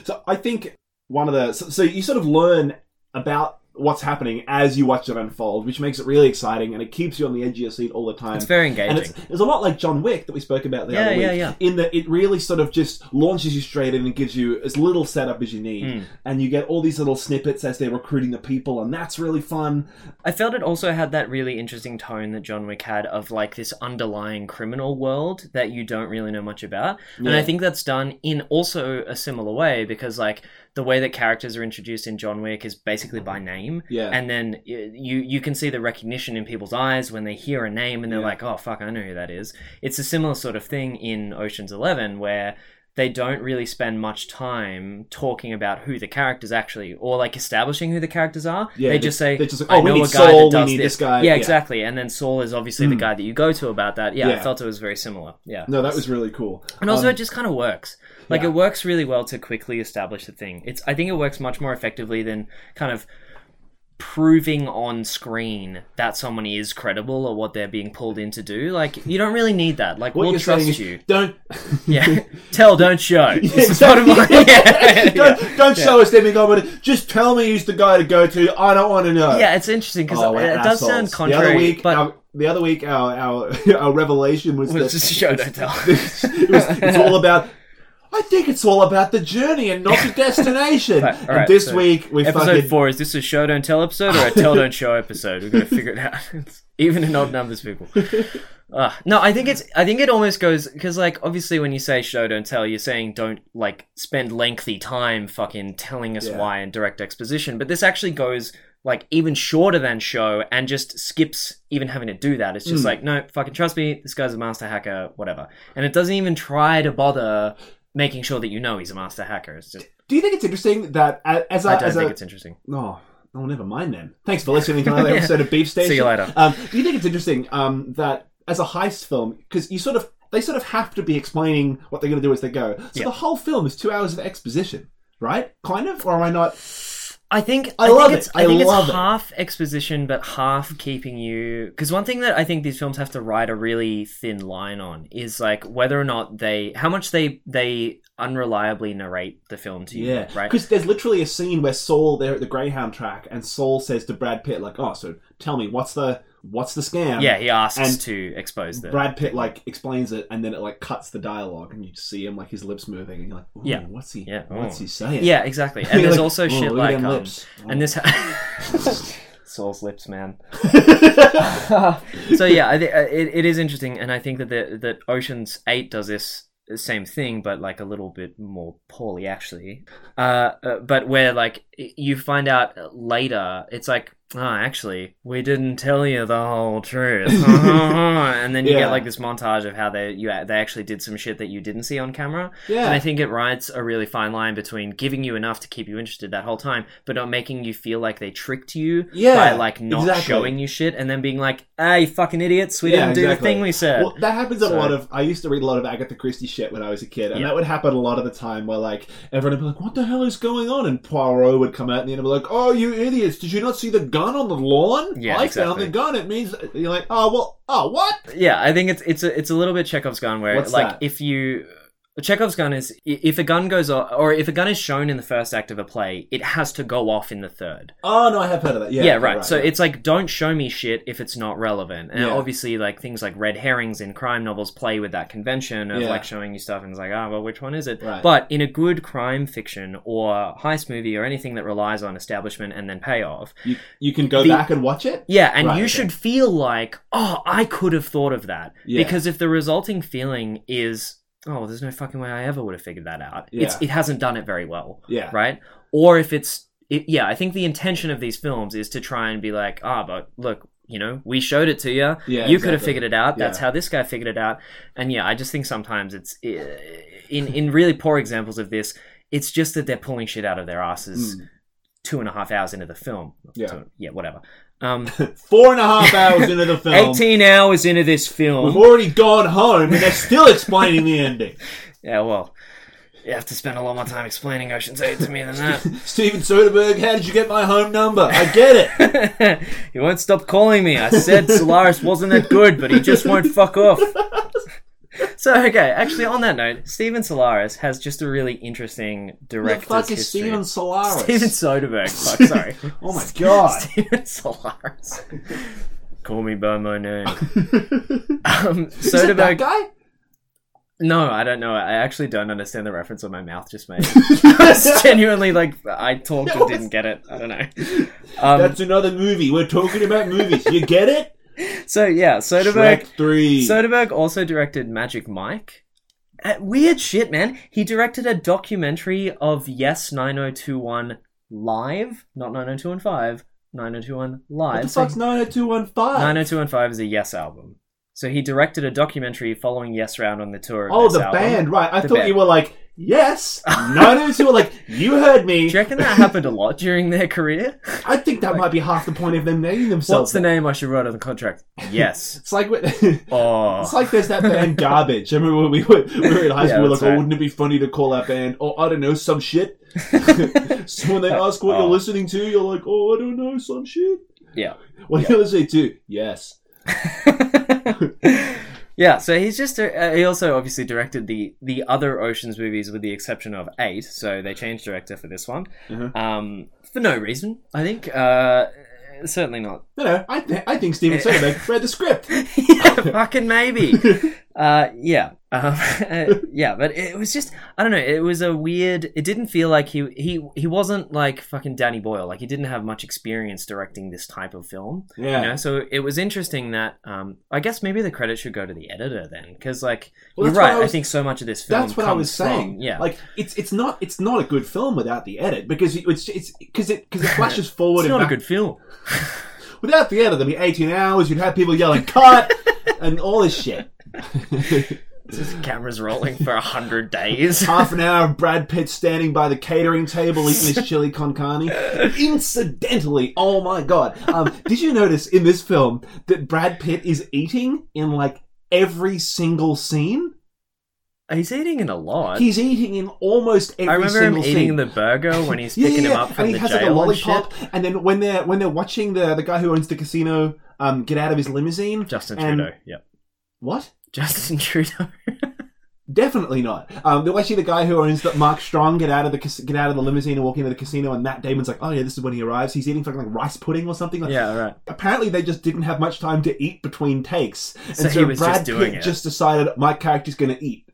So I think one of the so, so you sort of learn about what's happening as you watch it unfold, which makes it really exciting, and it keeps you on the edge of your seat all the time. It's very engaging. And it's, it's a lot like John Wick that we spoke about the yeah, other yeah, week, yeah. in that it really sort of just launches you straight in and gives you as little setup as you need, mm. and you get all these little snippets as they're recruiting the people, and that's really fun. I felt it also had that really interesting tone that John Wick had of, like, this underlying criminal world that you don't really know much about, yeah. and I think that's done in also a similar way, because, like, the way that characters are introduced in John Wick is basically by name. Yeah. And then you you can see the recognition in people's eyes when they hear a name and they're yeah. like, oh, fuck, I know who that is. It's a similar sort of thing in Ocean's Eleven where they don't really spend much time talking about who the characters actually, or like establishing who the characters are. Yeah, they, they just say, just like, oh, I know a guy Saul, that does this. this guy. Yeah, yeah, exactly. And then Saul is obviously mm. the guy that you go to about that. Yeah, yeah, I felt it was very similar. Yeah. No, that was really cool. And also um, it just kind of works. Like, yeah. it works really well to quickly establish the thing. It's I think it works much more effectively than kind of proving on screen that someone is credible or what they're being pulled in to do. Like, you don't really need that. Like, what we'll trust you. Don't... Yeah. Tell, don't show. Yeah, exactly. Sort of like, yeah. Don't, don't yeah. show us them going, just tell me who's the guy to go to. I don't want to know. Yeah, it's interesting because oh, it, it does sound contrary. The other week, but... Our- The other week, our, our, our revelation was... Well, that, it's just show, don't tell. It was, it's all about... I think it's all about the journey and not the destination. Right, and right, this so week we episode fucking... four, is this a show don't tell episode or a tell don't show episode? We've got to figure it out. It's even in odd numbers, people. Uh, no, I think it's. I think it almost goes because, like, obviously, when you say show don't tell, you're saying don't like spend lengthy time fucking telling us yeah. why and direct exposition. But this actually goes like even shorter than show and just skips even having to do that. It's just mm. like, no, fucking trust me, this guy's a master hacker, whatever. And it doesn't even try to bother making sure that you know he's a master hacker. It's just... Do you think it's interesting that as a, I don't as think a... it's interesting. No, oh, oh, never mind then. Thanks for listening to another yeah. episode of Beef Station. See you later. Um, do you think it's interesting um, that as a heist film, because you sort of they sort of have to be explaining what they're going to do as they go. So yeah. the whole film is two hours of exposition, right? Kind of, or am I not? I think I, I love think it's, it. I, I think love it's half it. exposition, but half keeping you. Because one thing that I think these films have to ride a really thin line on is like whether or not they, how much they they unreliably narrate the film to you, yeah. right? Because there's literally a scene where Saul, they're at the Greyhound track, and Saul says to Brad Pitt, like, "Oh, so tell me, what's the what's the scam?" Yeah, he asks and to expose the... Brad Pitt like explains it, and then it like cuts the dialogue, and you see him like his lips moving, and you're like, ooh, yeah, what's he? Yeah. what's he saying? Yeah, exactly. And there's like, also shit like um, lips. Oh. and this ha- Saul's lips, man. So yeah, I think it, it is interesting, and I think that the, that Ocean's eight does this same thing, but like a little bit more poorly actually. Uh, uh, but where like you find out later, it's like, oh, actually, we didn't tell you the whole truth. And then you yeah. get like this montage of how they you they actually did some shit that you didn't see on camera. Yeah. And I think it rides a really fine line between giving you enough to keep you interested that whole time, but not making you feel like they tricked you yeah, by like not exactly. showing you shit and then being like, "Hey, you fucking idiots, we yeah, didn't do exactly. the thing we said." Well, that happens so, a lot of. I used to read a lot of Agatha Christie shit when I was a kid, and yeah. that would happen a lot of the time where like everyone would be like, "What the hell is going on?" And Poirot would come out and be like, "Oh, you idiots! Did you not see the gun on the lawn?" Yeah, I exactly. found the gun. It means you're like, oh well, oh what? Yeah, I think it's it's a, it's a little bit Chekhov's gun where What's like that? if you Chekhov's gun is if a gun goes off or if a gun is shown in the first act of a play, it has to go off in the third. Oh no, I have heard of that. Yeah, yeah, right. right so right. It's like don't show me shit if it's not relevant. And yeah. obviously, like things like red herrings in crime novels play with that convention of yeah. like showing you stuff and it's like, ah, oh, well, which one is it? Right. But in a good crime fiction or heist movie or anything that relies on establishment and then payoff, you, you can go the, back and watch it. Yeah, and right, you okay. should feel like, oh, I could have thought of that yeah. because if the resulting feeling is oh, there's no fucking way I ever would have figured that out. Yeah. It's, it hasn't done it very well. Yeah. Right? Or if it's... It, yeah, I think the intention of these films is to try and be like, ah, oh, but look, you know, we showed it to you. Yeah, you exactly. could have figured it out. That's yeah. how this guy figured it out. And yeah, I just think sometimes it's... In, in really poor examples of this, it's just that they're pulling shit out of their asses mm. two and a half hours into the film. Yeah. So, yeah, whatever. Um, Four and a half hours into the film. eighteen hours into this film. We've already gone home and they're still explaining the ending. Yeah, well, you have to spend a lot more time explaining Ocean's eight to me than that. Steven Soderbergh, how did you get my home number? I get it. He won't stop calling me. I said Solaris wasn't that good, but he just won't fuck off. So, okay, actually, on that note, Steven Solaris has just a really interesting director's history. The fuck is history. Steven Solaris? Steven Soderbergh, fuck, sorry. Oh my god. Steven Solaris. Call me by my name. um, Soderbergh... Is it that guy? No, I don't know. I actually don't understand the reference on my mouth just made. It's genuinely like, I talked no, and didn't get it. I don't know. Um, That's another movie. We're talking about movies. You get it? So yeah, Soderbergh. three. Soderbergh also directed Magic Mike. Uh, weird shit, man. He directed a documentary of Yes nine oh two one Live, not nine oh two one five, nine oh two one Live. What the so fuck's nine oh two one five? nine oh two one five is a Yes album. So he directed a documentary following Yes round on the tour. Of oh, the album. Band, right? I the thought band. You were like. Yes, nine oh two, like, you heard me. Do you reckon that happened a lot during their career? I think that like, might be half the point of them naming themselves. What's the name I should write on the contract? Yes. It's like oh. It's like there's that band Garbage. I remember when we were, we were in high school, yeah, we were like, right. oh, wouldn't it be funny to call that band, oh, I don't know, some shit? So when they ask what oh. you're listening to, you're like, oh, I don't know, some shit? Yeah. What yeah. do you listen to? Yes. Yeah, so he's just... Uh, he also obviously directed the, the other Oceans movies with the exception of eight, so they changed director for this one. Mm-hmm. Um, for no reason, I think. Uh, certainly not. No, no, I, th- I think Steven Soderbergh read the script. Yeah, fucking maybe. uh, yeah. Um, yeah, but it was just, I don't know, it was a weird, it didn't feel like he, he, he wasn't like fucking Danny Boyle. Like, he didn't have much experience directing this type of film. Yeah. You know? So it was interesting that, um, I guess maybe the credit should go to the editor then. Cause like, well, you're right. I, was, I think so much of this film That's what comes I was saying. From, yeah. Like it's, it's not, it's not a good film without the edit because it's, it's cause it, cause it flashes forward. It's and not back. A good film. Without the edit, there'd be eighteen hours. You'd have people yelling, cut and all this shit. Just cameras rolling for a hundred days. Half an hour of Brad Pitt standing by the catering table eating his chili con carne. Incidentally, oh my god. Um, did you notice in this film that Brad Pitt is eating in like every single scene? He's eating in a lot. He's eating in almost every single scene. I remember him eating the burger when he's picking yeah, yeah. him up from the jail and he has like a lollipop. And, and then when they're, when they're watching the, the guy who owns the casino um, get out of his limousine. Justin and... Trudeau, yeah. What? Justin Trudeau. Definitely not. Um, they're actually the guy who owns that Mark Strong get out of the get out of the limousine and walk into the casino, and Matt Damon's like, oh yeah, this is when he arrives. He's eating fucking like rice pudding or something. Like, yeah, right. Apparently they just didn't have much time to eat between takes, and so, so he was Brad just doing Pitt it. Just decided my character's going to eat.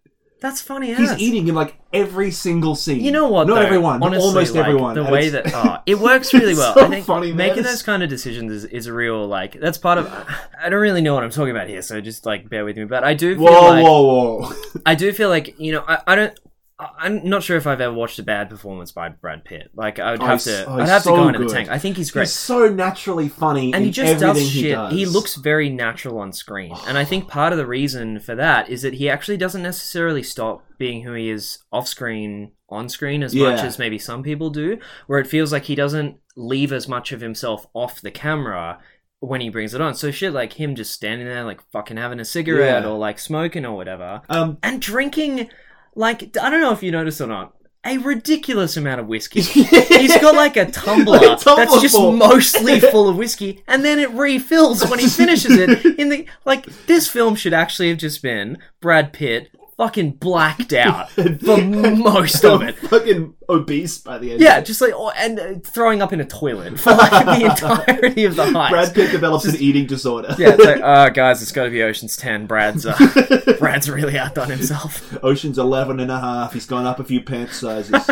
That's funny. He's ass. Eating in like every single scene. You know what? Not though, everyone, honestly, almost like, everyone. The and way that oh, it works really well. So I think funny, making those kind of decisions is, is a real like. That's part of. I don't really know what I'm talking about here, so just like bear with me. But I do. Feel whoa, like, whoa, whoa! I do feel like you know. I, I don't. I'm not sure if I've ever watched a bad performance by Brad Pitt. Like I would have oh, to, oh, I'd have so to go into good. The tank. I think he's great. He's so naturally funny, and in he just everything does shit. He, does. He looks very natural on screen, oh. and I think part of the reason for that is that he actually doesn't necessarily stop being who he is off screen, on screen as yeah. much as maybe some people do. Where it feels like he doesn't leave as much of himself off the camera when he brings it on. So shit like him just standing there, like fucking having a cigarette yeah. or like smoking or whatever, um, and drinking. Like, I don't know if you noticed or not, a ridiculous amount of whiskey. He's got like a tumbler, like a tumbler that's just ball. Mostly full of whiskey, and then it refills when he finishes it. In the like, this film should actually have just been Brad Pitt fucking blacked out for most of it. Fucking obese by the end. Yeah, just like, and throwing up in a toilet for like the entirety of the heist. Brad Pitt develops just, an eating disorder. Yeah, it's like, oh, guys, it's got to be Ocean's ten. Brad's uh, Brad's really outdone himself. Ocean's eleven and a half. He's gone up a few pants sizes.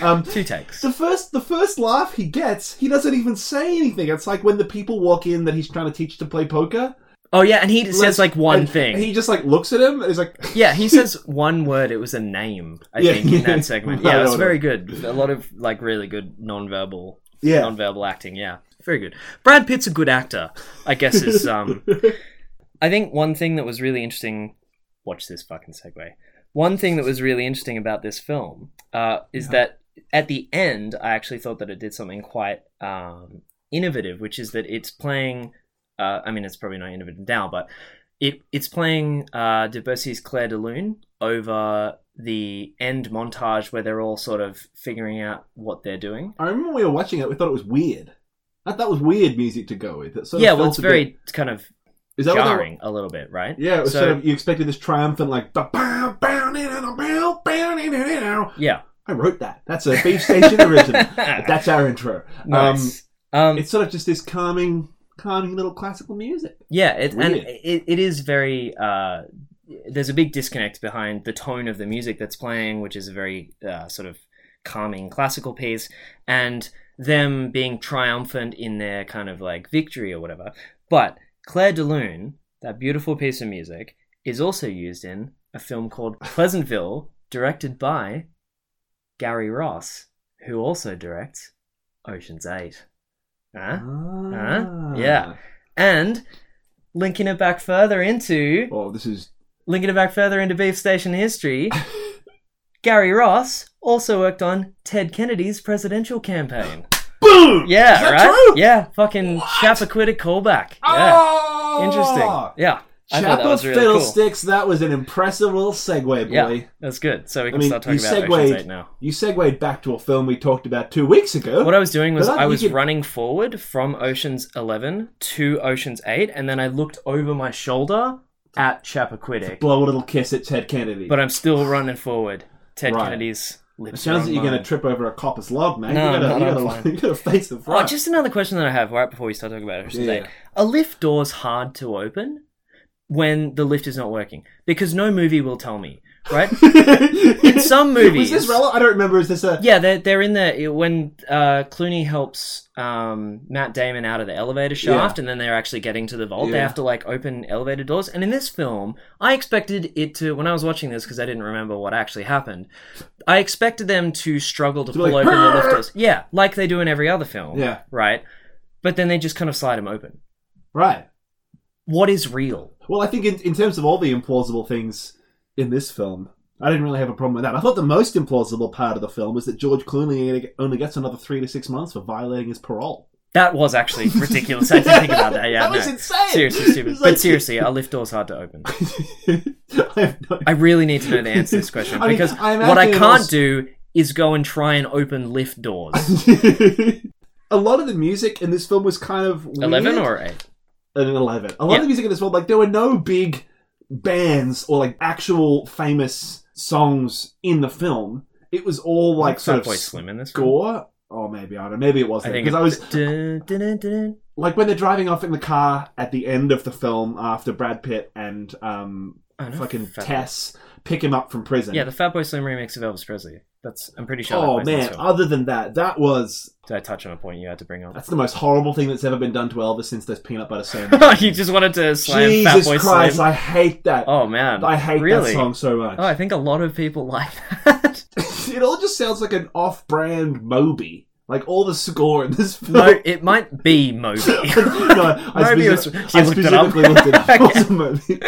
um, Two takes. The first, the first laugh he gets, he doesn't even say anything. It's like when the people walk in that he's trying to teach to play poker. Oh, yeah, and he says, like, one thing. He just, like, looks at him, and he's like... yeah, he says one word. It was a name, I yeah, think, yeah. in that segment. Yeah, it was very good. A lot of, like, really good non-verbal, yeah. non-verbal acting, yeah. Very good. Brad Pitt's a good actor, I guess, is... Um, I think one thing that was really interesting... Watch this fucking segue. One thing that was really interesting about this film uh, is yeah. that at the end, I actually thought that it did something quite um, innovative, which is that it's playing... Uh, I mean, it's probably not innovative now, but it it's playing uh, Debussy's Claire de Lune over the end montage where they're all sort of figuring out what they're doing. I remember when we were watching it, we thought it was weird. That that was weird music to go with. It sort of yeah, well, it's very bit... kind of Is that jarring a little bit, right? Yeah, it was so, sort of, you expected this triumphant, like... Yeah. I wrote that. That's a Beef Station original. That's our intro. Nice. Um, um, it's sort of just this calming... calming little classical music. Yeah, it, and it, it is very... Uh, there's a big disconnect behind the tone of the music that's playing, which is a very uh, sort of calming classical piece, and them being triumphant in their kind of like victory or whatever. But Claire de Lune, that beautiful piece of music, is also used in a film called Pleasantville, directed by Gary Ross, who also directs Ocean's eight. Huh? Ah. Huh? Yeah. And linking it back further into Oh, this is linking it back further into Beef Station history. Gary Ross also worked on Ted Kennedy's presidential campaign. Boom! Yeah, is that right? True? Yeah, fucking Chappaquiddick callback. Yeah. Oh! Interesting. Yeah. I Chappa that was really Fiddlesticks, cool. That was an impressive little segue, boy. Yeah, that's good. So we can I mean, start talking about Ocean's eight now. You segued back to a film we talked about two weeks ago. What I was doing was I was could... running forward from Ocean's eleven to Ocean's eight, and then I looked over my shoulder at Chappaquiddick. Blow a little kiss at Ted Kennedy. But I'm still running forward. Ted right. Kennedy's... It sounds like you're going to trip over a copper's log, man. No, you got to face the front. Oh, just another question that I have right before we start talking about Ocean's yeah. eight. Are lift doors hard to open? when the lift is not working, because no movie will tell me, right? In some movies, is this relevant? I don't remember. Is this a yeah? They're they're in there when uh, Clooney helps um, Matt Damon out of the elevator shaft, yeah. and then they're actually getting to the vault. Yeah. They have to like open elevator doors. And in this film, I expected it to when I was watching this because I didn't remember what actually happened. I expected them to struggle to, to pull like, open Hurr! the lift doors, yeah, like they do in every other film, yeah, right. But then they just kind of slide them open, right? What is real? Well, I think in, in terms of all the implausible things in this film, I didn't really have a problem with that. I thought the most implausible part of the film was that George Clooney only gets another three to six months for violating his parole. That was actually ridiculous. I didn't think about that. Yeah, that was no. insane. Seriously, stupid. Like... But seriously, our lift door's hard to open. I, no... I really need to know the answer to this question I mean, because I'm what I can't was... do is go and try and open lift doors. A lot of the music in this film was kind of weird. Eleven or eight? An eleven. A lot yep. of the music in this film, like, there were no big bands or, like, actual famous songs in the film. It was all, like, sort of score. In this film. Oh, maybe, I don't know. Maybe it wasn't. Because I, I was... Dun, dun, dun, dun. Like, when they're driving off in the car at the end of the film after Brad Pitt and um, fucking Fat Tess Boy. Pick him up from prison. Yeah, the Fatboy Slim remix of Elvis Presley. That's I'm pretty sure. Oh that man! Other than that, that was. Did I touch on a point you had to bring up? That's the most horrible thing that's ever been done to Elvis since those peanut butter sandwiches. You just wanted to slam Jesus Fat Boy Christ! Slim. I hate that. Oh man! I hate really? that song so much. Oh, I think a lot of people like that. It all just sounds like an off-brand Moby. Like all the score in this film. No, it might be Moby. no, I, Moby specific, was, I specifically looked it up. Looked it up. Okay. Also Moby.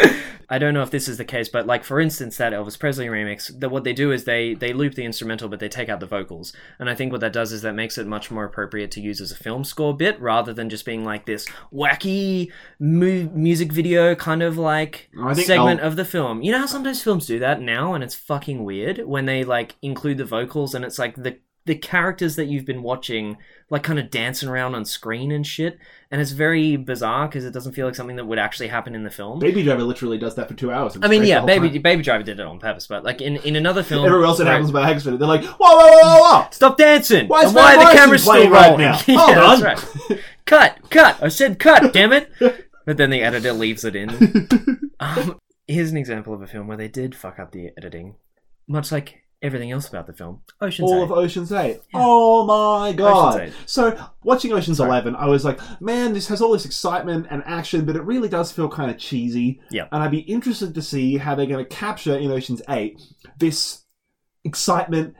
I don't know if this is the case, but like for instance, that Elvis Presley remix, the, what they do is they, they loop the instrumental, but they take out the vocals. And I think what that does is that makes it much more appropriate to use as a film score bit rather than just being like this wacky mu- music video kind of like segment El- of the film. You know how sometimes films do that now and it's fucking weird when they like include the vocals and it's like the the characters that you've been watching like kind of dancing around on screen and shit, and it's very bizarre because it doesn't feel like something that would actually happen in the film. Baby Driver literally does that for two hours. I mean, yeah, Baby time. Baby Driver did it on purpose, but like in, in another film... Everywhere else it happens by accident. They're like, whoa, whoa, whoa, whoa, whoa! Stop dancing! Why is and why the camera's still rolling? Right now? yeah, Hold on! That's right. Cut! Cut! I said cut, damn it! But then the editor leaves it in. Um, here's an example of a film where they did fuck up the editing. Much like... everything else about the film. Ocean's All eight. All of Ocean's eight. Yeah. Oh my god. So, watching Ocean's Sorry. eleven, I was like, man, this has all this excitement and action, but it really does feel kind of cheesy. Yep. And I'd be interested to see how they're going to capture in Ocean's eight this excitement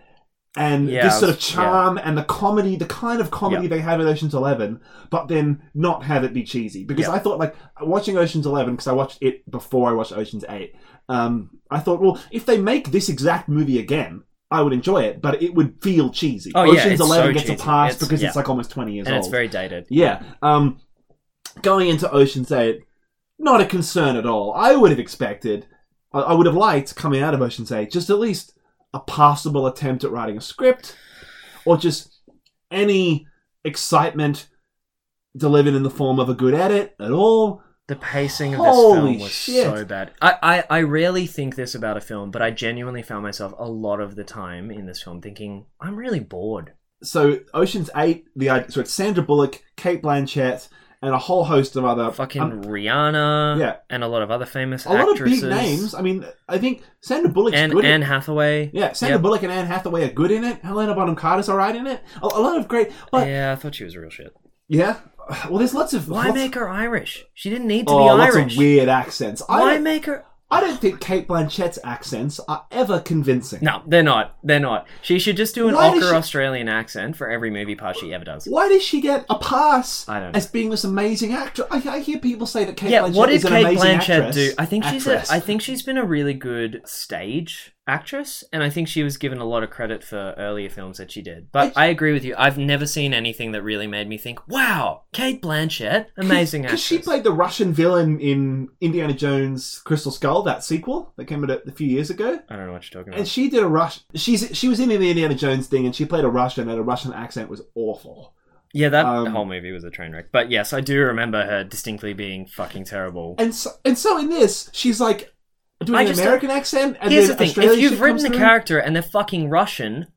and yeah, this sort of charm yeah. and the comedy, the kind of comedy yep. they have in Ocean's eleven, but then not have it be cheesy. Because yep. I thought, like, watching Ocean's eleven, because I watched it before I watched Ocean's eight, Um, I thought, well, if they make this exact movie again, I would enjoy it, but it would feel cheesy. Oh, Ocean's yeah, it's eleven so gets cheesy. a pass it's, because yeah. it's like almost twenty years and old. And it's very dated. Yeah. Um, going into Ocean's eight, not a concern at all. I would have expected, I, I would have liked coming out of Ocean's eight, just at least a passable attempt at writing a script or just any excitement delivered in the form of a good edit at all. The pacing of this Holy film was shit. so bad. I, I, I rarely think this about a film, but I genuinely found myself a lot of the time in this film thinking, I'm really bored. So Ocean's eight, the so it's Sandra Bullock, Kate Blanchett, and a whole host of other... Fucking um, Rihanna, yeah. and a lot of other famous a actresses. A lot of big names. I mean, I think Sandra Bullock's and, good Anne in it. And Anne Hathaway. Yeah, Sandra yep. Bullock and Anne Hathaway are good in it. Helena Bonham Carter's all right in it. A, a lot of great... But, yeah, I thought she was real shit. Yeah? Well, there's lots of... Why lots make her Irish? She didn't need to oh, be Irish. Oh, lots of weird accents. I Why make her... I don't think Kate Blanchett's accents are ever convincing. No, they're not. They're not. She should just do an Why ochre she... Australian accent for every movie pass she ever does. Why does she get a pass I don't know. as being this amazing actress? I, I hear people say that Kate yeah, Blanchett is Kate an amazing Blanchett actress. Yeah, what did Kate Blanchett do? I think, she's a, I think she's been a really good stage actress, and I think she was given a lot of credit for earlier films that she did. But I, I agree with you. I've never seen anything that really made me think, wow, Kate Blanchett, amazing cause, actress. Because she played the Russian villain in Indiana Jones Crystal Skull, that sequel that came out a few years ago. I don't know what you're talking about. And she did a Russian... She's, she was in the Indiana Jones thing, and she played a Russian, and her Russian accent was awful. Yeah, that um, whole movie was a train wreck. But yes, I do remember her distinctly being fucking terrible. And so, and so in this, she's like... doing I an American accent and here's then the thing, if you've written the character and they're fucking Russian,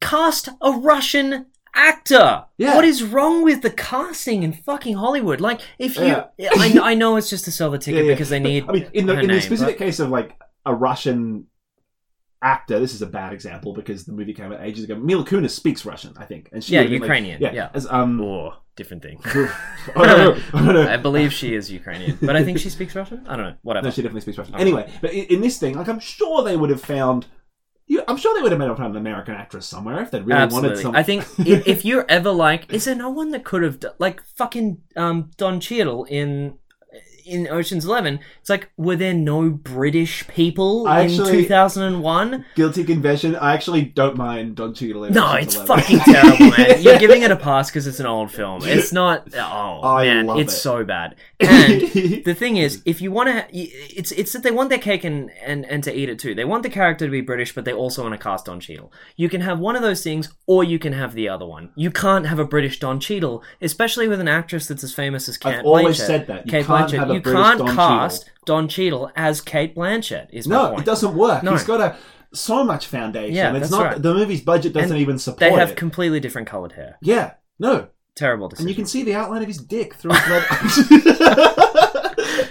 cast a Russian actor. Yeah. What is wrong with the casting in fucking Hollywood? Like, if you, yeah. I, I know it's just to sell the ticket yeah, yeah. because they need. But, I mean, in the, in name, the specific but... case of like a Russian actor, this is a bad example because the movie came out ages ago. Mila Kunis speaks Russian, I think, and she yeah, Ukrainian, like, yeah, yeah. As, um, or different thing. oh, no, no, no, no. I believe she is Ukrainian, but I think she speaks Russian. I don't know, whatever. No, she definitely speaks Russian. Anyway, but in, in this thing, like, I'm sure they would have found. You, I'm sure they would have made up an American actress somewhere if they really Absolutely. wanted something. I think if, if you're ever like, is there no one that could have, like, fucking um, Don Cheadle in in Ocean's Eleven? It's like, were there no British people I in two thousand one? Guilty confession, I actually don't mind Don Cheadle in no, Ocean's Eleven. No, it's fucking terrible, man. You're giving it a pass because it's an old film. It's not. Oh, I man, love it's it. so bad. And the thing is, if you want to, it's it's that they want their cake and, and, and to eat it too. They want the character to be British, but they also want to cast Don Cheadle. You can have one of those things, or you can have the other one. You can't have a British Don Cheadle, especially with an actress that's as famous as Kate Blanchett. I've always Blanchett, said that. You Kate can't Blanchett. have a you British can't Don cast Cheadle. Don Cheadle as Kate Blanchett. Is my no, point. it doesn't work. No. He's got a. So much foundation. Yeah, it's that's not right. The movie's budget doesn't and even support it. They have it. completely different coloured hair. Yeah. No. Terrible decision. And you can see the outline of his dick through his blood.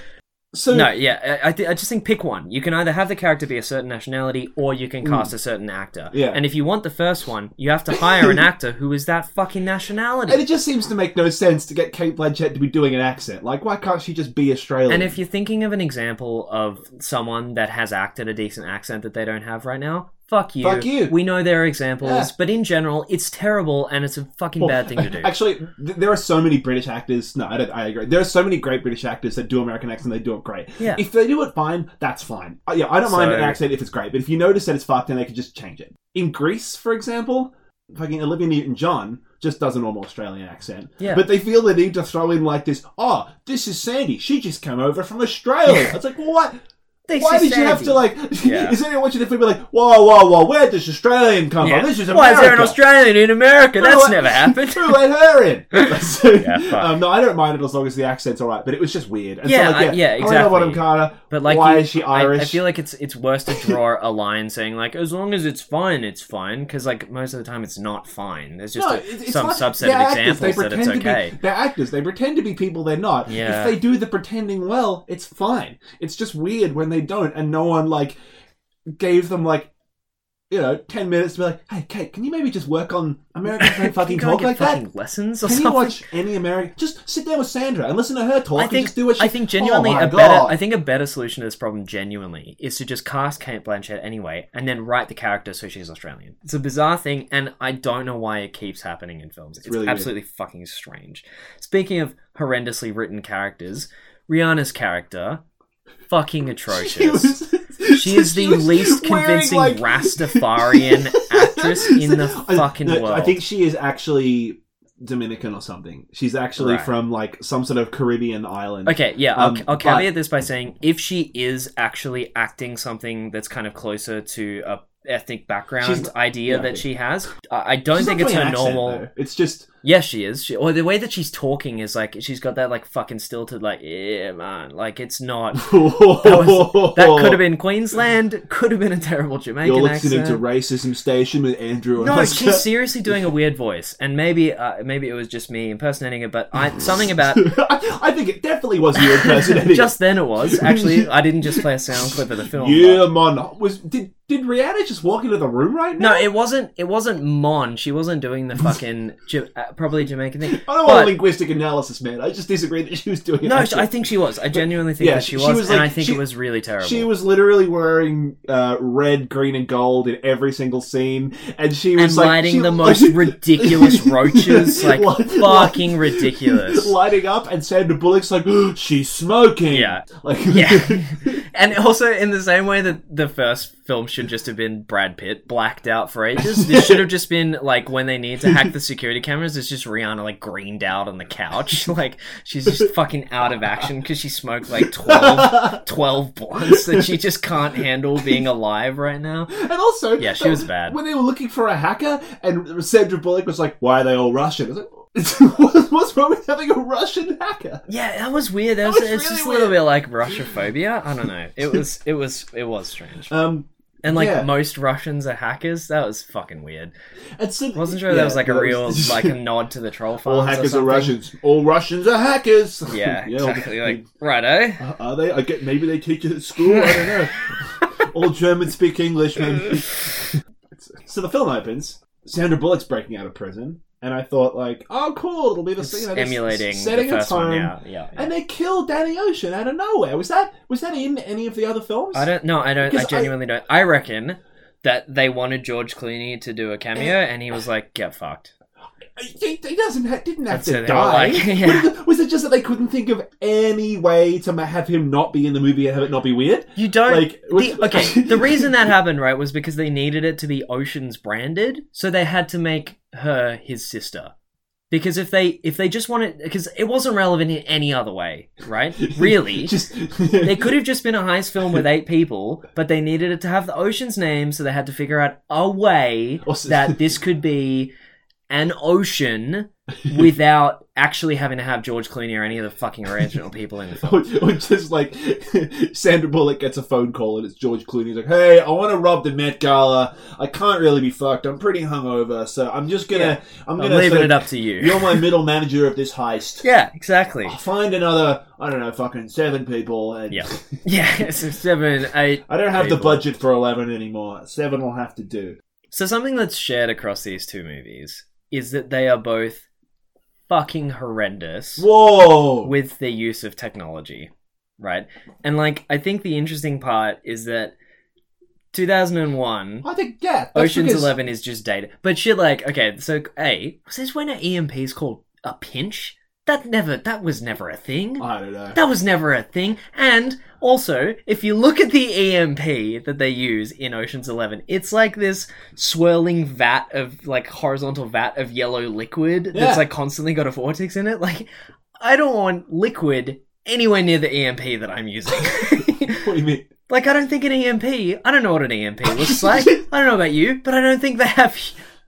So no, yeah. I, th- I just think pick one. You can either have the character be a certain nationality or you can cast mm. a certain actor. Yeah. And if you want the first one, you have to hire an actor who is that fucking nationality. And it just seems to make no sense to get Kate Blanchett to be doing an accent. Like, why can't she just be Australian? And if you're thinking of an example of someone that has acted a decent accent that they don't have right now, fuck you. Fuck you. We know there are examples, yeah. but in general, it's terrible and it's a fucking well, bad thing to do. Actually, th- there are so many British actors. No, I, don't, I agree. There are so many great British actors that do American accent. They do it great. Yeah. If they do it fine, that's fine. Uh, yeah, I don't so, mind an accent if it's great, but if you notice that it's fucked, then they can just change it. In Greece, for example, fucking Olivia Newton-John just does a normal Australian accent. Yeah. But they feel the need to throw in like this, oh, this is Sandy. She just came over from Australia. It's like, what? They Why did you have to, like... Yeah. Is anyone watching the film be like, whoa, whoa, whoa, where does Australian come yeah. from? This is America. Why is there an Australian in America? That's what, never happened. Who let her in? So, yeah, um, no, I don't mind it as long as the accent's all right, but it was just weird. And yeah, so, like, yeah, I, yeah, exactly. I don't know what I'm Carter. But, like, Why you, is she Irish? I, I feel like it's it's worse to draw a line saying, like, as long as it's fine, it's fine, because, like, most of the time it's not fine. There's just no, a, some like subset of examples that it's okay. Be, they're actors. They pretend to be people they're not. Yeah. If they do the pretending well, it's fine. It's just weird when they don't, and no one like gave them like you know ten minutes to be like, hey Kate, can you maybe just work on Americans don't fucking talk like fucking that lessons or can something? You watch any American, just sit down with Sandra and listen to her talk. I think, and just do what she I think genuinely oh a God. better I think a better solution to this problem genuinely is to just cast Kate Blanchett anyway and then write the character so she's Australian. It's a bizarre thing and I don't know why it keeps happening in films. It's, it's really absolutely weird. Fucking strange. Speaking of horrendously written characters, Rihanna's character, fucking atrocious. She, was, she is the she least convincing like... Rastafarian actress in the fucking I, no, world. I think she is actually Dominican or something. She's actually right. from like some sort of Caribbean island. Okay, yeah, um, I'll, I'll caveat but... this by saying if she is actually acting something that's kind of closer to a ethnic background she's, idea yeah, that she has, I don't she's think it's her accent, normal. Though. It's just. Yeah, she is. She, or the way that she's talking is like she's got that like fucking stilted like yeah man like it's not. that, was, that could have been Queensland. Could have been a terrible Jamaican accent. You're listening accent. to Racism Station with Andrew. And no, Oscar. She's seriously doing a weird voice, and maybe uh, maybe it was just me impersonating it, but I, something about. I, I think it definitely was you impersonating. Just then it was actually. I didn't just play a sound clip of the film. Yeah, but... man, was did did Rihanna just walk into the room right now? No, it wasn't. It wasn't Mon. She wasn't doing the fucking. Probably Jamaican thing. I don't but, want a linguistic analysis, man. I just disagree that she was doing it. No, I think she was. I genuinely think yeah, that she, she was, was like, and I think she, it was really terrible. She was literally wearing uh, red, green, and gold in every single scene, and she was and like... lighting she, the most like, ridiculous roaches. Like, light, fucking light, ridiculous. Lighting up, and Sandra Bullock's like, oh, she's smoking. Yeah. Like, yeah. And also, in the same way that the first film should just have been Brad Pitt blacked out for ages, this should have just been, like, when they need to hack the security cameras, it's just Rihanna, like, greened out on the couch. Like, she's just fucking out of action because she smoked, like, twelve, twelve blunts that she just can't handle being alive right now. And also... Yeah, she was bad. When they were looking for a hacker, and Sandra Bullock was like, why are they all Russian? I was like... What's wrong with having a Russian hacker? Yeah, that was weird. That was, that was it's really just weird. A little bit like Russophobia. I don't know. It was, it was, it was strange. Um, And, like, yeah. most Russians are hackers? That was fucking weird. It's a, I wasn't sure yeah, that was, like, a real, was, like, a nod to the troll farms. All hackers or are Russians. All Russians are hackers. Yeah, yeah exactly. All, like, right, eh? Uh, are they? I get, maybe they teach it at school. I don't know. All Germans speak English, maybe. So the film opens. Sandra Bullock's breaking out of prison. And I thought, like, oh, cool, it'll be the scene. You know, emulating setting the first a tone. One, yeah, yeah, yeah. And they killed Danny Ocean out of nowhere. Was that was that in any of the other films? I don't, no, I don't, I genuinely I, don't. I reckon that they wanted George Clooney to do a cameo, and he was like, get fucked. He, he doesn't ha- didn't have That's to die. Like, yeah. Was it just that they couldn't think of any way to have him not be in the movie and have it not be weird? You don't. Like, was, the, okay, the reason that happened, right, was because they needed it to be Ocean's branded, so they had to make her his sister. Because if they if they just wanted, because it wasn't relevant in any other way, right? Really, just, they could have just been a heist film with eight people, but they needed it to have the Ocean's name, so they had to figure out a way also, that this could be an ocean without actually having to have George Clooney or any of the fucking original people in the film. Or, or just like Sandra Bullock gets a phone call and it's George Clooney. He's like, hey, I want to rob the Met Gala. I can't really be fucked. I'm pretty hungover, so I'm just going to... Yeah. I'm, I'm gonna leaving it up to you. You're my middle manager of this heist. Yeah, exactly. I'll find another, I don't know, fucking seven people. And yeah, yeah, so seven, eight I don't have people. The budget for eleven anymore. Seven will have to do. So something that's shared across these two movies is that they are both fucking horrendous. Whoa! With their use of technology, right? And, like, I think the interesting part is that two thousand one, I think, yeah, Ocean's because... eleven is just dated. But shit, like, okay, so, hey, was this when an E M P is called a pinch? That never, that was never a thing. I don't know. That was never a thing. And also, if you look at the E M P that they use in Ocean's Eleven, it's like this swirling vat of, like, horizontal vat of yellow liquid yeah. that's, like, constantly got a vortex in it. Like, I don't want liquid anywhere near the E M P that I'm using. What do you mean? Like, I don't think an E M P, I don't know what an E M P looks like. I don't know about you, but I don't think they have...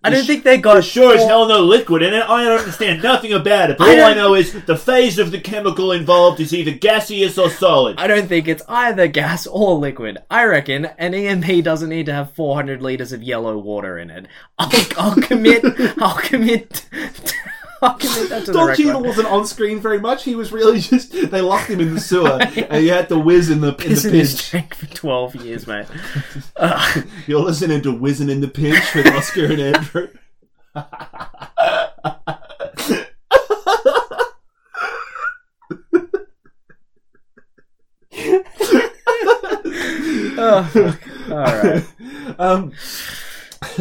I don't think they got... There's sure as hell no liquid in it. I don't understand nothing about it. But I all I know is the phase of the chemical involved is either gaseous or solid. I don't think it's either gas or liquid. I reckon an E M P doesn't need to have four hundred litres of yellow water in it. I'll, I'll commit... I'll commit... I'll commit that to Don the Cheadle wasn't on screen very much. He was really just... They locked him in the sewer and he had to whiz in the, in the pinch. In his drink for twelve years, mate. Uh. You're listening to Whizzin' in the Pinch with Oscar and Andrew. Oh, fuck. All right. Um...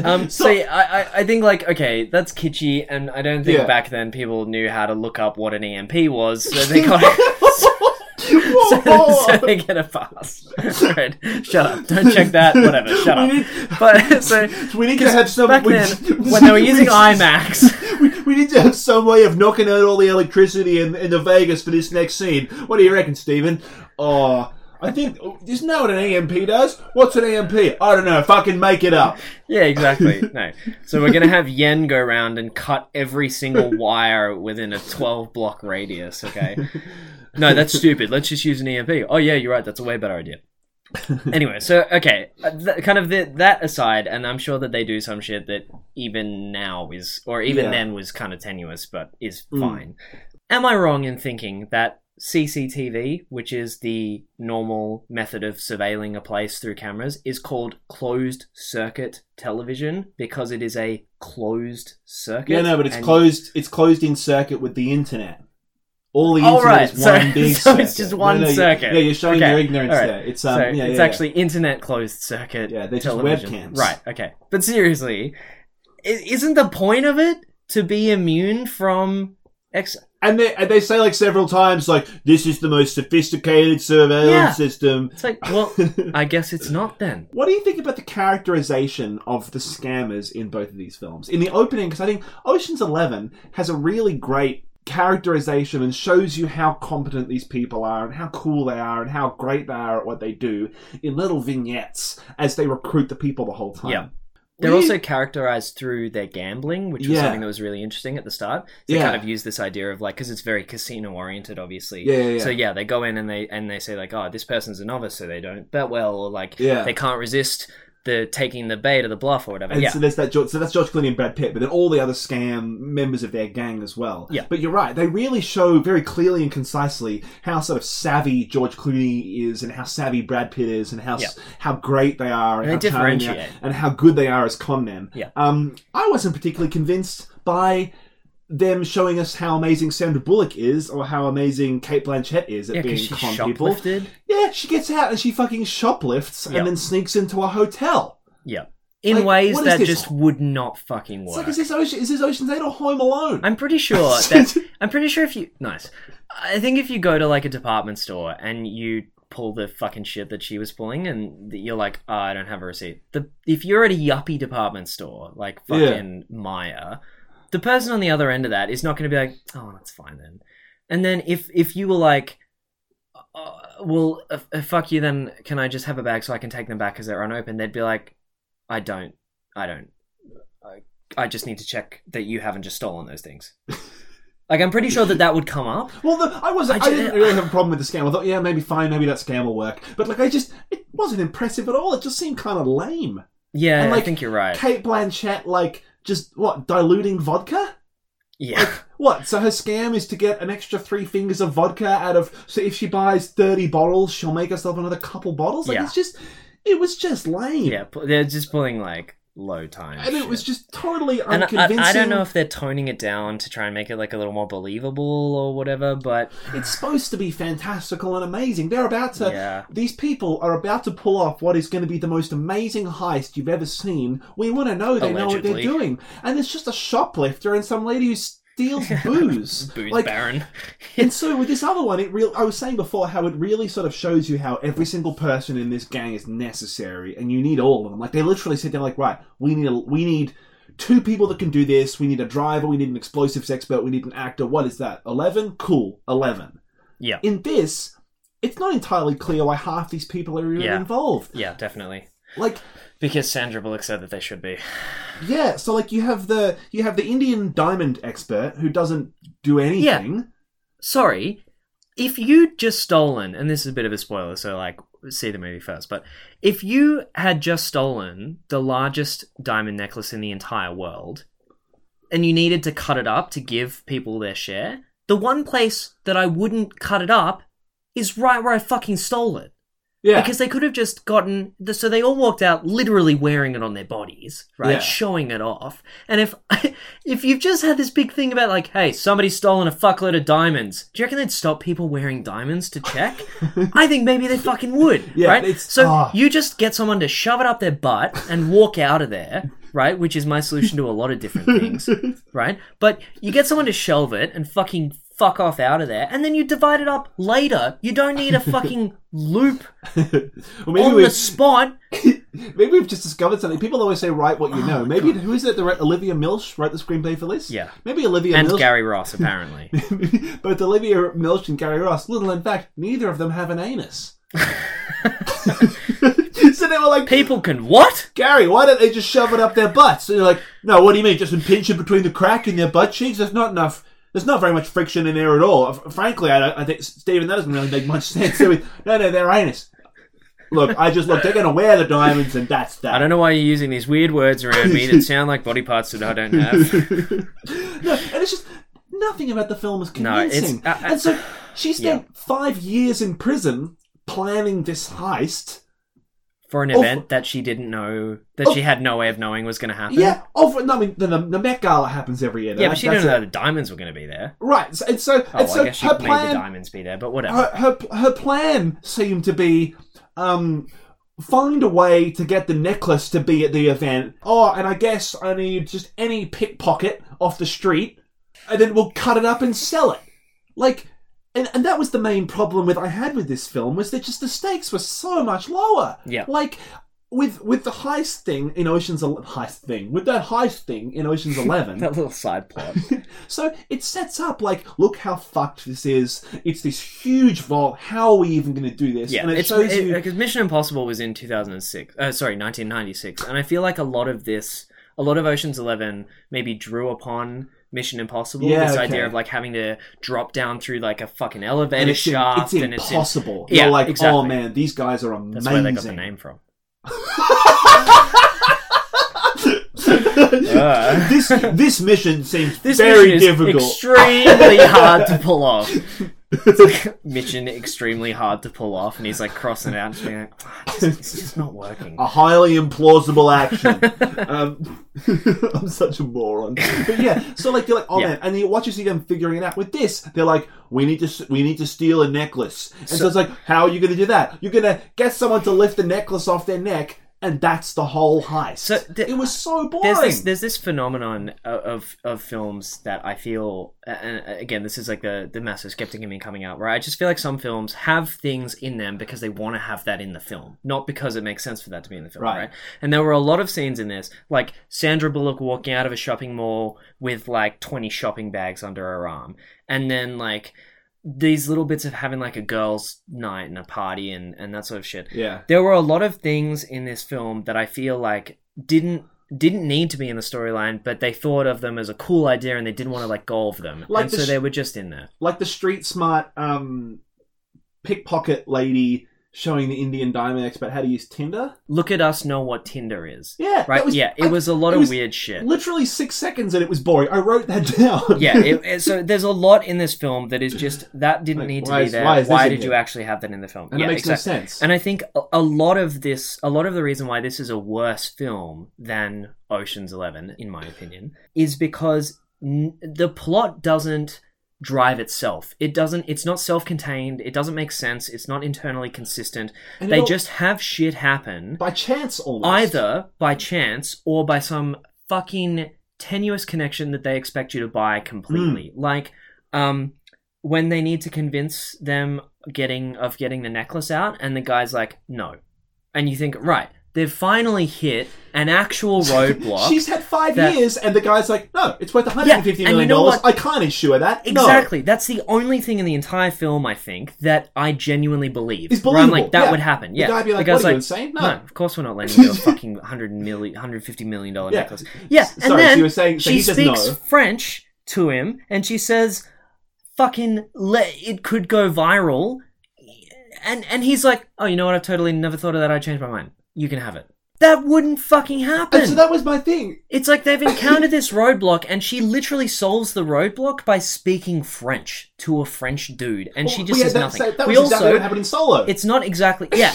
Um, so yeah, I, I think, like, okay, that's kitschy, and I don't think yeah. back then people knew how to look up what an E M P was, so they got so, so, so they get a pass. Right. Shut up. Don't check that. Whatever. Shut up. Need, but so we need to have some back we, then, we, when they were using we, IMAX. We, we need to have some way of knocking out all the electricity in, in the Vegas for this next scene. What do you reckon, Stephen? Oh. I think, isn't that what an E M P does? What's an E M P? I don't know, fucking make it up. Yeah, exactly. No. So we're going to have Yen go around and cut every single wire within a twelve block radius, okay? No, that's stupid. Let's just use an E M P. Oh, yeah, you're right. That's a way better idea. Anyway, so, okay, th- kind of the, that aside, and I'm sure that they do some shit that even now is, or even yeah. then was kind of tenuous, but is fine. Mm. Am I wrong in thinking that C C T V, which is the normal method of surveilling a place through cameras, is called closed circuit television because it is a closed circuit? Yeah, no, but it's closed It's closed in circuit with the internet. All the internet oh, right. is one so, big so circuit. So it's just one no, no, circuit. You, yeah, you're showing okay. your ignorance right. there. It's um, so yeah, it's yeah, actually yeah. internet closed circuit television. Yeah, they're television. Just webcams. Right, okay. But seriously, isn't the point of it to be immune from... Ex- And they and they say, like, several times, like, this is the most sophisticated surveillance yeah. system. It's like, well, I guess it's not then. What do you think about the characterization of the scammers in both of these films? In the opening, because I think Ocean's Eleven has a really great characterization and shows you how competent these people are and how cool they are and how great they are at what they do in little vignettes as they recruit the people the whole time. Yeah. They're we... also characterized through their gambling, which was yeah. something that was really interesting at the start. They yeah. kind of use this idea of, like, because it's very casino-oriented, obviously. Yeah, yeah, yeah. So, yeah, they go in and they and they say, like, oh, this person's a novice, so they don't bet well, or, like, yeah. they can't resist the taking the bait or the bluff or whatever. And yeah. So there's that. George, so that's George Clooney and Brad Pitt, but then all the other scam members of their gang as well. Yeah. But you're right. They really show very clearly and concisely how sort of savvy George Clooney is, and how savvy Brad Pitt is, and how yeah. how great they are, and, and they how differentiate, they are, and how good they are as con men. Yeah. Um, I wasn't particularly convinced by them showing us how amazing Sandra Bullock is, or how amazing Kate Blanchett is at yeah, being con people. Yeah, she gets out and she fucking shoplifts yep. and then sneaks into a hotel. Yeah. In like, ways that this? just would not fucking work. It's like, is this, Ocean, is this Ocean's eight or Home Alone? I'm pretty sure that... I'm pretty sure if you... Nice. I think if you go to, like, a department store and you pull the fucking shit that she was pulling, and you're like, oh, I don't have a receipt. The, if you're at a yuppie department store, like fucking yeah. Maya... the person on the other end of that is not going to be like, oh, that's fine then. And then if, if you were like, oh, well, uh, fuck you, then can I just have a bag so I can take them back because they're unopened? They'd be like, I don't, I don't. I, I just need to check that you haven't just stolen those things. Like, I'm pretty sure that that would come up. Well, the, I wasn't. I, just, I didn't really have a problem with the scam. I thought, yeah, maybe fine, maybe that scam will work. But, like, I just, it wasn't impressive at all. It just seemed kind of lame. Yeah, and, like, I think you're right. Kate Blanchett, like... just, what, diluting vodka? Yeah. Like, what, so her scam is to get an extra three fingers of vodka out of... so if she buys thirty bottles, she'll make herself another couple bottles? Like, yeah. it's just... it was just lame. Yeah, they're just pulling, like, low time and shit. It was just totally unconvincing. And I, I don't know if they're toning it down to try and make it, like, a little more believable or whatever, but... it's supposed to be fantastical and amazing. They're about to... yeah. These people are about to pull off what is going to be the most amazing heist you've ever seen. We want to know they Allegedly. know what they're doing. And it's just a shoplifter and some lady who steals booze. Booze like, baron. And so with this other one, it real. I was saying before how it really sort of shows you how every single person in this gang is necessary, and you need all of them. Like, they literally sit down like, right, we need a, we need two people that can do this. We need a driver. We need an explosives expert. We need an actor. What is that? eleven? Cool. eleven. Yeah. In this, it's not entirely clear why half these people are even yeah. involved. Yeah, definitely. Like... because Sandra Bullock said that they should be. Yeah, so like you have the you have the Indian diamond expert who doesn't do anything. Yeah. Sorry, if you'd just stolen, and this is a bit of a spoiler, so like see the movie first, but if you had just stolen the largest diamond necklace in the entire world and you needed to cut it up to give people their share, the one place that I wouldn't cut it up is right where I fucking stole it. Yeah. Because they could have just gotten... the, so they all walked out literally wearing it on their bodies, right? Yeah. Showing it off. And if if you've just had this big thing about like, hey, somebody's stolen a fuckload of diamonds, do you reckon they'd stop people wearing diamonds to check? I think maybe they fucking would, yeah, right? It's, so oh. you just get someone to shove it up their butt and walk out of there, right? Which is my solution to a lot of different things, right? But you get someone to shelve it and fucking... fuck off out of there, and then you divide it up later. You don't need a fucking loop well, on we've... the spot. Maybe we've just discovered something. People always say, write what you oh, know. Maybe, God. who is it? The, Olivia Milch wrote the screenplay for this? Yeah. Maybe Olivia and Milch. And Gary Ross, apparently. Both Olivia Milch and Gary Ross, little in fact, neither of them have an anus. So they were like, people can what? Gary, why don't they just shove it up their butts? And you're like, no, what do you mean? Just pinch it between the crack in their butt cheeks? That's not enough. There's not very much friction in there at all. Frankly, I, don't, I think, Stephen, that doesn't really make much sense. No, no, they're anus. Look, I just, look, they're going to wear the diamonds and that's that. I don't know why you're using these weird words around me that sound like body parts that I don't have. No, and it's just, nothing about the film is convincing. No, it's, uh, and so she spent yeah. five years in prison planning this heist. For an event of, that she didn't know, that of, she had no way of knowing was going to happen. Yeah, of, I mean, the, the Met Gala happens every year. Though. Yeah, but she That's didn't know that the diamonds were going to be there. Right, so, and so... Oh, and well, so I guess she made plan, the diamonds be there, but whatever. Her, her, her plan seemed to be, um, find a way to get the necklace to be at the event. Oh, and I guess I need just any pickpocket off the street, and then we'll cut it up and sell it. Like... And and that was the main problem with I had with this film, was that just the stakes were so much lower. Yeah. Like, with with the heist thing in Ocean's... Heist thing. With that heist thing in Ocean's eleven... that little side plot. So it sets up, like, look how fucked this is. It's this huge vault. How are we even going to do this? Yeah, and it it's, shows it, you... Because Mission Impossible was in two thousand six. Uh, sorry, nineteen ninety-six. And I feel like a lot of this... a lot of Ocean's eleven maybe drew upon... Mission Impossible, yeah, this okay. idea of like having to drop down through like a fucking elevator and it's shaft, in, it's and it's impossible. In, yeah, you're like, exactly. Oh man, these guys are amazing. That's where they got the name from. uh. This this mission seems this very mission is difficult. Extremely hard to pull off. It's like, mission extremely hard to pull off, and he's like crossing it out and just being like, oh, this, this is just not working. A highly implausible action. um, I'm such a moron. But yeah, so like you're like, oh yeah. man, and you watch you see them figuring it out. With this, they're like, we need to we need to steal a necklace, and so, so it's like, how are you going to do that? You're going to get someone to lift the necklace off their neck. And that's the whole heist. So th- it was so boring. There's this, there's this phenomenon of, of of films that I feel, and again, this is like the, the massive skeptic in me coming out, where I just feel like some films have things in them because they want to have that in the film, not because it makes sense for that to be in the film, right? right? And there were a lot of scenes in this, like Sandra Bullock walking out of a shopping mall with like twenty shopping bags under her arm. And then like... these little bits of having like a girls' night and a party and, and that sort of shit. Yeah. There were a lot of things in this film that I feel like didn't ddidn't need to be in the storyline, but they thought of them as a cool idea and they didn't want to like go over them. Like and the so they were just in there. Like the street smart um, pickpocket lady showing the Indian diamond expert how to use Tinder. Look at us know what Tinder is. Yeah. Right? Was, yeah. It I, was a lot of weird shit. Literally six seconds and it was boring. I wrote that down. yeah. It, it, so there's a lot in this film that is just, that didn't like, need to is, be there. Why, why did you it? actually have that in the film? And yeah, it makes exactly. no sense. And I think a, a lot of this, a lot of the reason why this is a worse film than Ocean's Eleven, in my opinion, is because n- the plot doesn't drive itself. It doesn't, it's not self-contained, it doesn't make sense, it's not internally consistent. And they just have shit happen. By chance, almost. Either by chance or by some fucking tenuous connection that they expect you to buy completely. Mm. Like, um, when they need to convince them getting of getting the necklace out, and the guy's like, no. And you think, right, they've finally hit an actual roadblock. She's had five that... years, and the guy's like, no, it's worth one hundred fifty dollars yeah, million. You know dollars. I can't insure that. Exactly. No. That's the only thing in the entire film, I think, that I genuinely believe. It's believable. Where I'm like, that yeah. would happen. Yeah. The guy would be like, what, are you like, insane? No. no, of course we're not letting you do a fucking one hundred million, one hundred fifty million dollars yeah. necklace. Yeah, and Sorry, then so you were saying, so she speaks no. French to him, and she says, fucking, le- it could go viral. And, and he's like, oh, you know what? I totally never thought of that. I changed my mind. You can have it. That wouldn't fucking happen. And so that was my thing. It's like they've encountered this roadblock, and she literally solves the roadblock by speaking French to a French dude, and well, she just yeah, says that, nothing. So that was we exactly also, what happened in Solo. It's not exactly... Yeah,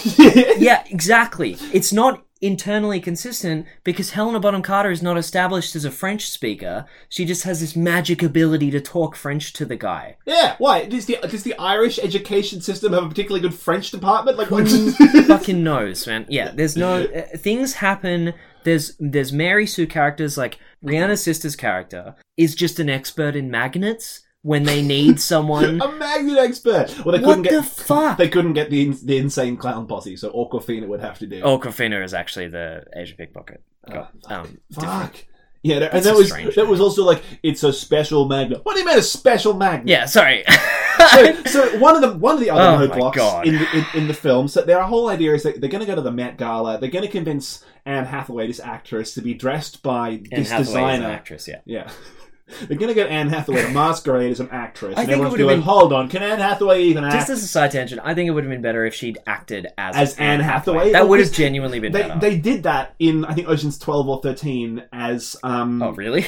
yeah, exactly. It's not internally consistent because Helena Bonham Carter is not established as a French speaker. She just has this magic ability to talk French to the guy. Yeah, why? Does the does the Irish education system have a particularly good French department? Like, what? Who fucking knows, man? Yeah, there's no... Uh, things happen... There's there's Mary Sue characters, like Rihanna's sister's character, is just an expert in magnets... when they need someone... a magnet expert! Well, they what couldn't the get, fuck? They couldn't get the the insane clown posse, so Awkwafina would have to do it. Awkwafina is actually the Asian pickpocket. Uh, um, fuck. Different. Yeah, that, and that was that man. was also like, it's a special magnet. What do you mean a special magnet? Yeah, sorry. so, so one of the one of the other roadblocks oh in, in, in the film, so their whole idea is that they're going to go to the Met Gala, they're going to convince Anne Hathaway, this actress, to be dressed by Anne this Hathaway designer. Is an actress, yeah. Yeah. They're going to get Anne Hathaway to masquerade as an actress. I and think it would have been... hold on, can Anne Hathaway even act? Just as a side tangent, I think it would have been better if she'd acted as, as Anne Hathaway. Hathaway. That would have genuinely been they, better. They did that in, I think, Ocean's twelve or thirteen as... Um, oh, really?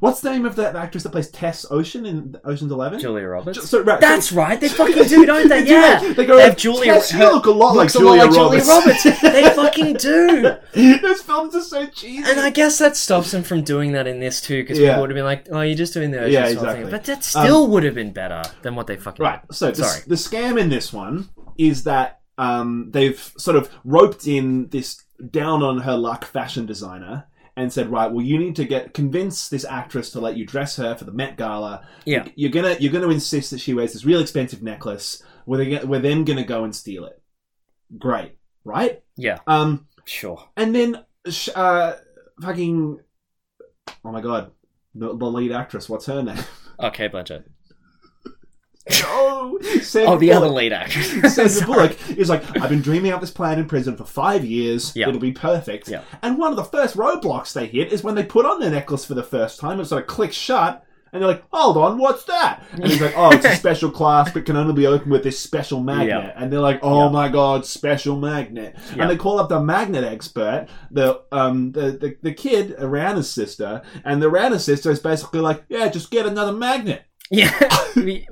What's the name of that actress that plays Tess Ocean in Ocean's Eleven? Julia Roberts. Ju- so, right, That's so, right. They fucking do, don't they? they yeah. Do, they go, they have Julia Roberts. You look a lot like Julia, lot like Julia Roberts. Roberts. They fucking do. Those films are so cheesy. And I guess that stops them from doing that in this too, because yeah. people would have been like, oh, you're just doing the Ocean's yeah, exactly. thing. But that still um, would have been better than what they fucking Right. Did. So Sorry. The, the scam in this one is that um, they've sort of roped in this down on her luck fashion designer. And said, right, well, you need to get convince this actress to let you dress her for the Met Gala. Yeah, you're gonna you're gonna insist that she wears this real expensive necklace. We're we're then gonna go and steal it. Great, right? Yeah. Um, sure. And then, uh, fucking, oh my god, the, the lead actress. What's her name? Oh, Kate Blanchett. No, Sandra oh, the Bullock. Other lead actress. Sandra Bullock is like, I've been dreaming up this plan in prison for five years. Yep. It'll be perfect. Yep. And one of the first roadblocks they hit is when they put on their necklace for the first time. It sort of clicks shut, And they're like, hold on, what's that? And he's like, oh, it's a special clasp. It can only be opened with this special magnet. Yep. And they're like, oh yep. my God, special magnet. Yep. And they call up the magnet expert, the um the, the, the kid, Rihanna's sister. And the Rihanna's sister is basically like, yeah, just get another magnet. Yeah,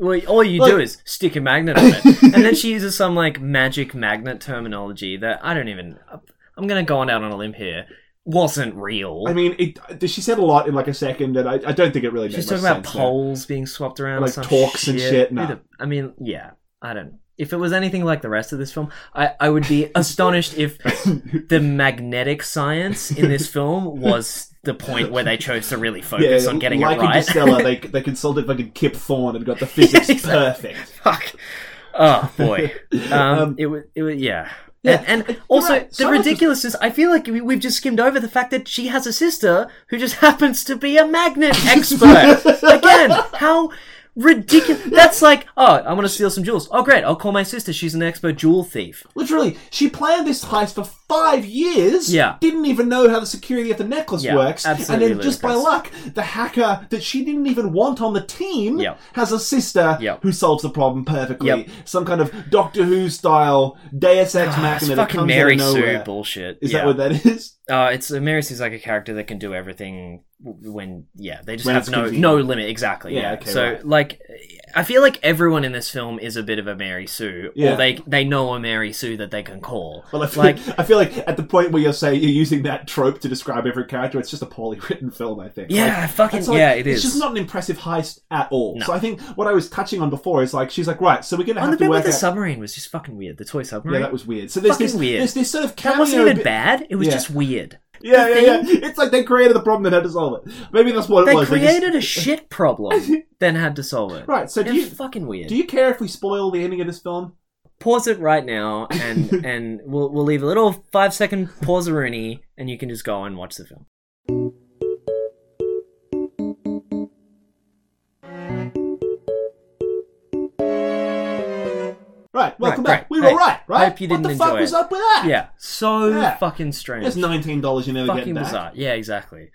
well, all you like, do is stick a magnet on it. And then she uses some, like, magic magnet terminology that I don't even... I'm going to go on out on a limb here. Wasn't real. I mean, it, she said a lot in, like, a second, and I, I don't think it really She's made much sense. She's talking about poles being swapped around. Like, talks shit. and shit. No. I mean, yeah, I don't... If it was anything like the rest of this film, I, I would be astonished if the magnetic science in this film was the point where they chose to really focus yeah, on getting like it right. Like in Interstellar, they, they consulted fucking Kip Thorne and got the physics yeah, exactly. perfect. Fuck. Oh, boy. Um, um, it was, it was, yeah. Yeah. And, and also, right. the so ridiculousness, was... I feel like we, we've just skimmed over the fact that she has a sister who just happens to be a magnet expert. Again, how... ridiculous. That's like, oh, I want to steal some jewels. Oh, great. I'll call my sister. She's an expert jewel thief. Literally, she planned this heist for five years. Yeah. Didn't even know how the security of the necklace yeah, works. Absolutely. And then just by luck, the hacker that she didn't even want on the team yep. has a sister yep. who solves the problem perfectly. Yep. Some kind of Doctor Who style Deus Ex oh, Machina that comes Mary out of nowhere. Sue bullshit. Is yeah. that what that is? Uh, it's uh, Mary Sue's like a character that can do everything when, yeah, they just when have no confusing. no limit, exactly. Yeah, yeah. Okay, so, right. like, I feel like everyone in this film is a bit of a Mary Sue, yeah. or they they know a Mary Sue that they can call. Well, I feel like, I feel like at the point where you're saying you're using that trope to describe every character, it's just a poorly written film, I think. Yeah, like, fucking, like, yeah, it is. It's just not an impressive heist at all. No. So I think what I was touching on before is, like, she's like, right, so we're going to have to work out... On the bit with the submarine was just fucking weird, the toy submarine. Yeah, that was weird. So there's fucking this, weird. There's this sort of cameo... That wasn't even bit... bad, it was yeah. just weird. Yeah, yeah, yeah. It's like they created the problem and had to solve it. Maybe that's what it they was. Created they created just... a shit problem, then had to solve it. Right. So do you, fucking weird. Do you care if we spoil the ending of this film? Pause it right now, and and we'll we'll leave a little five second pause-a-rooney, and you can just go and watch the film. Right, welcome right, back. Right. We were hey, right, right? I hope you didn't enjoy it. What the fuck it. was up with that? Yeah, so yeah. fucking strange. It's nineteen dollars you never fucking get back. Fucking bizarre. Yeah, exactly.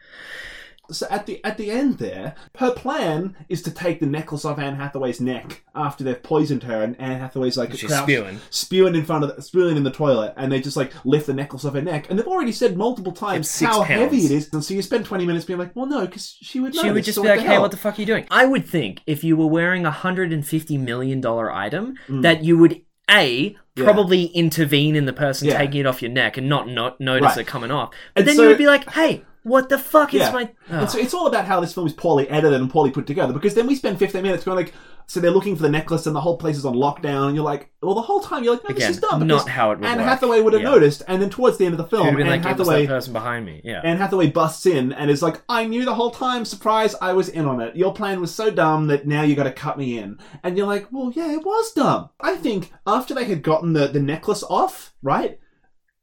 So at the at the end there, her plan is to take the necklace off Anne Hathaway's neck after they've poisoned her, and Anne Hathaway's like she's crouched, spewing, spewing in front of the, spewing in the toilet, and they just like lift the necklace off her neck, and they've already said multiple times how pounds. heavy it is, and so you spend twenty minutes being like, well, no, because she would. She would just so be like, hey, hell? what the fuck are you doing? I would think if you were wearing a hundred and fifty million dollar item, mm. that you would a probably yeah. intervene in the person yeah. taking it off your neck and not not notice right. it coming off, but and then so, you would be like, hey. What the fuck is yeah. my... Oh. And so it's all about how this film is poorly edited and poorly put together, because then we spend fifteen minutes going like, so they're looking for the necklace and the whole place is on lockdown, and you're like, well, the whole time you're like, no, Again, this is dumb. Not how it would Anne work. Hathaway would have yeah. noticed, and then towards the end of the film, Anne like, Hathaway... person behind me, yeah. Anne Hathaway busts in and is like, I knew the whole time, surprise, I was in on it. Your plan was so dumb that now you got to cut me in. And you're like, well, yeah, it was dumb. I think after they had gotten the, the necklace off, right...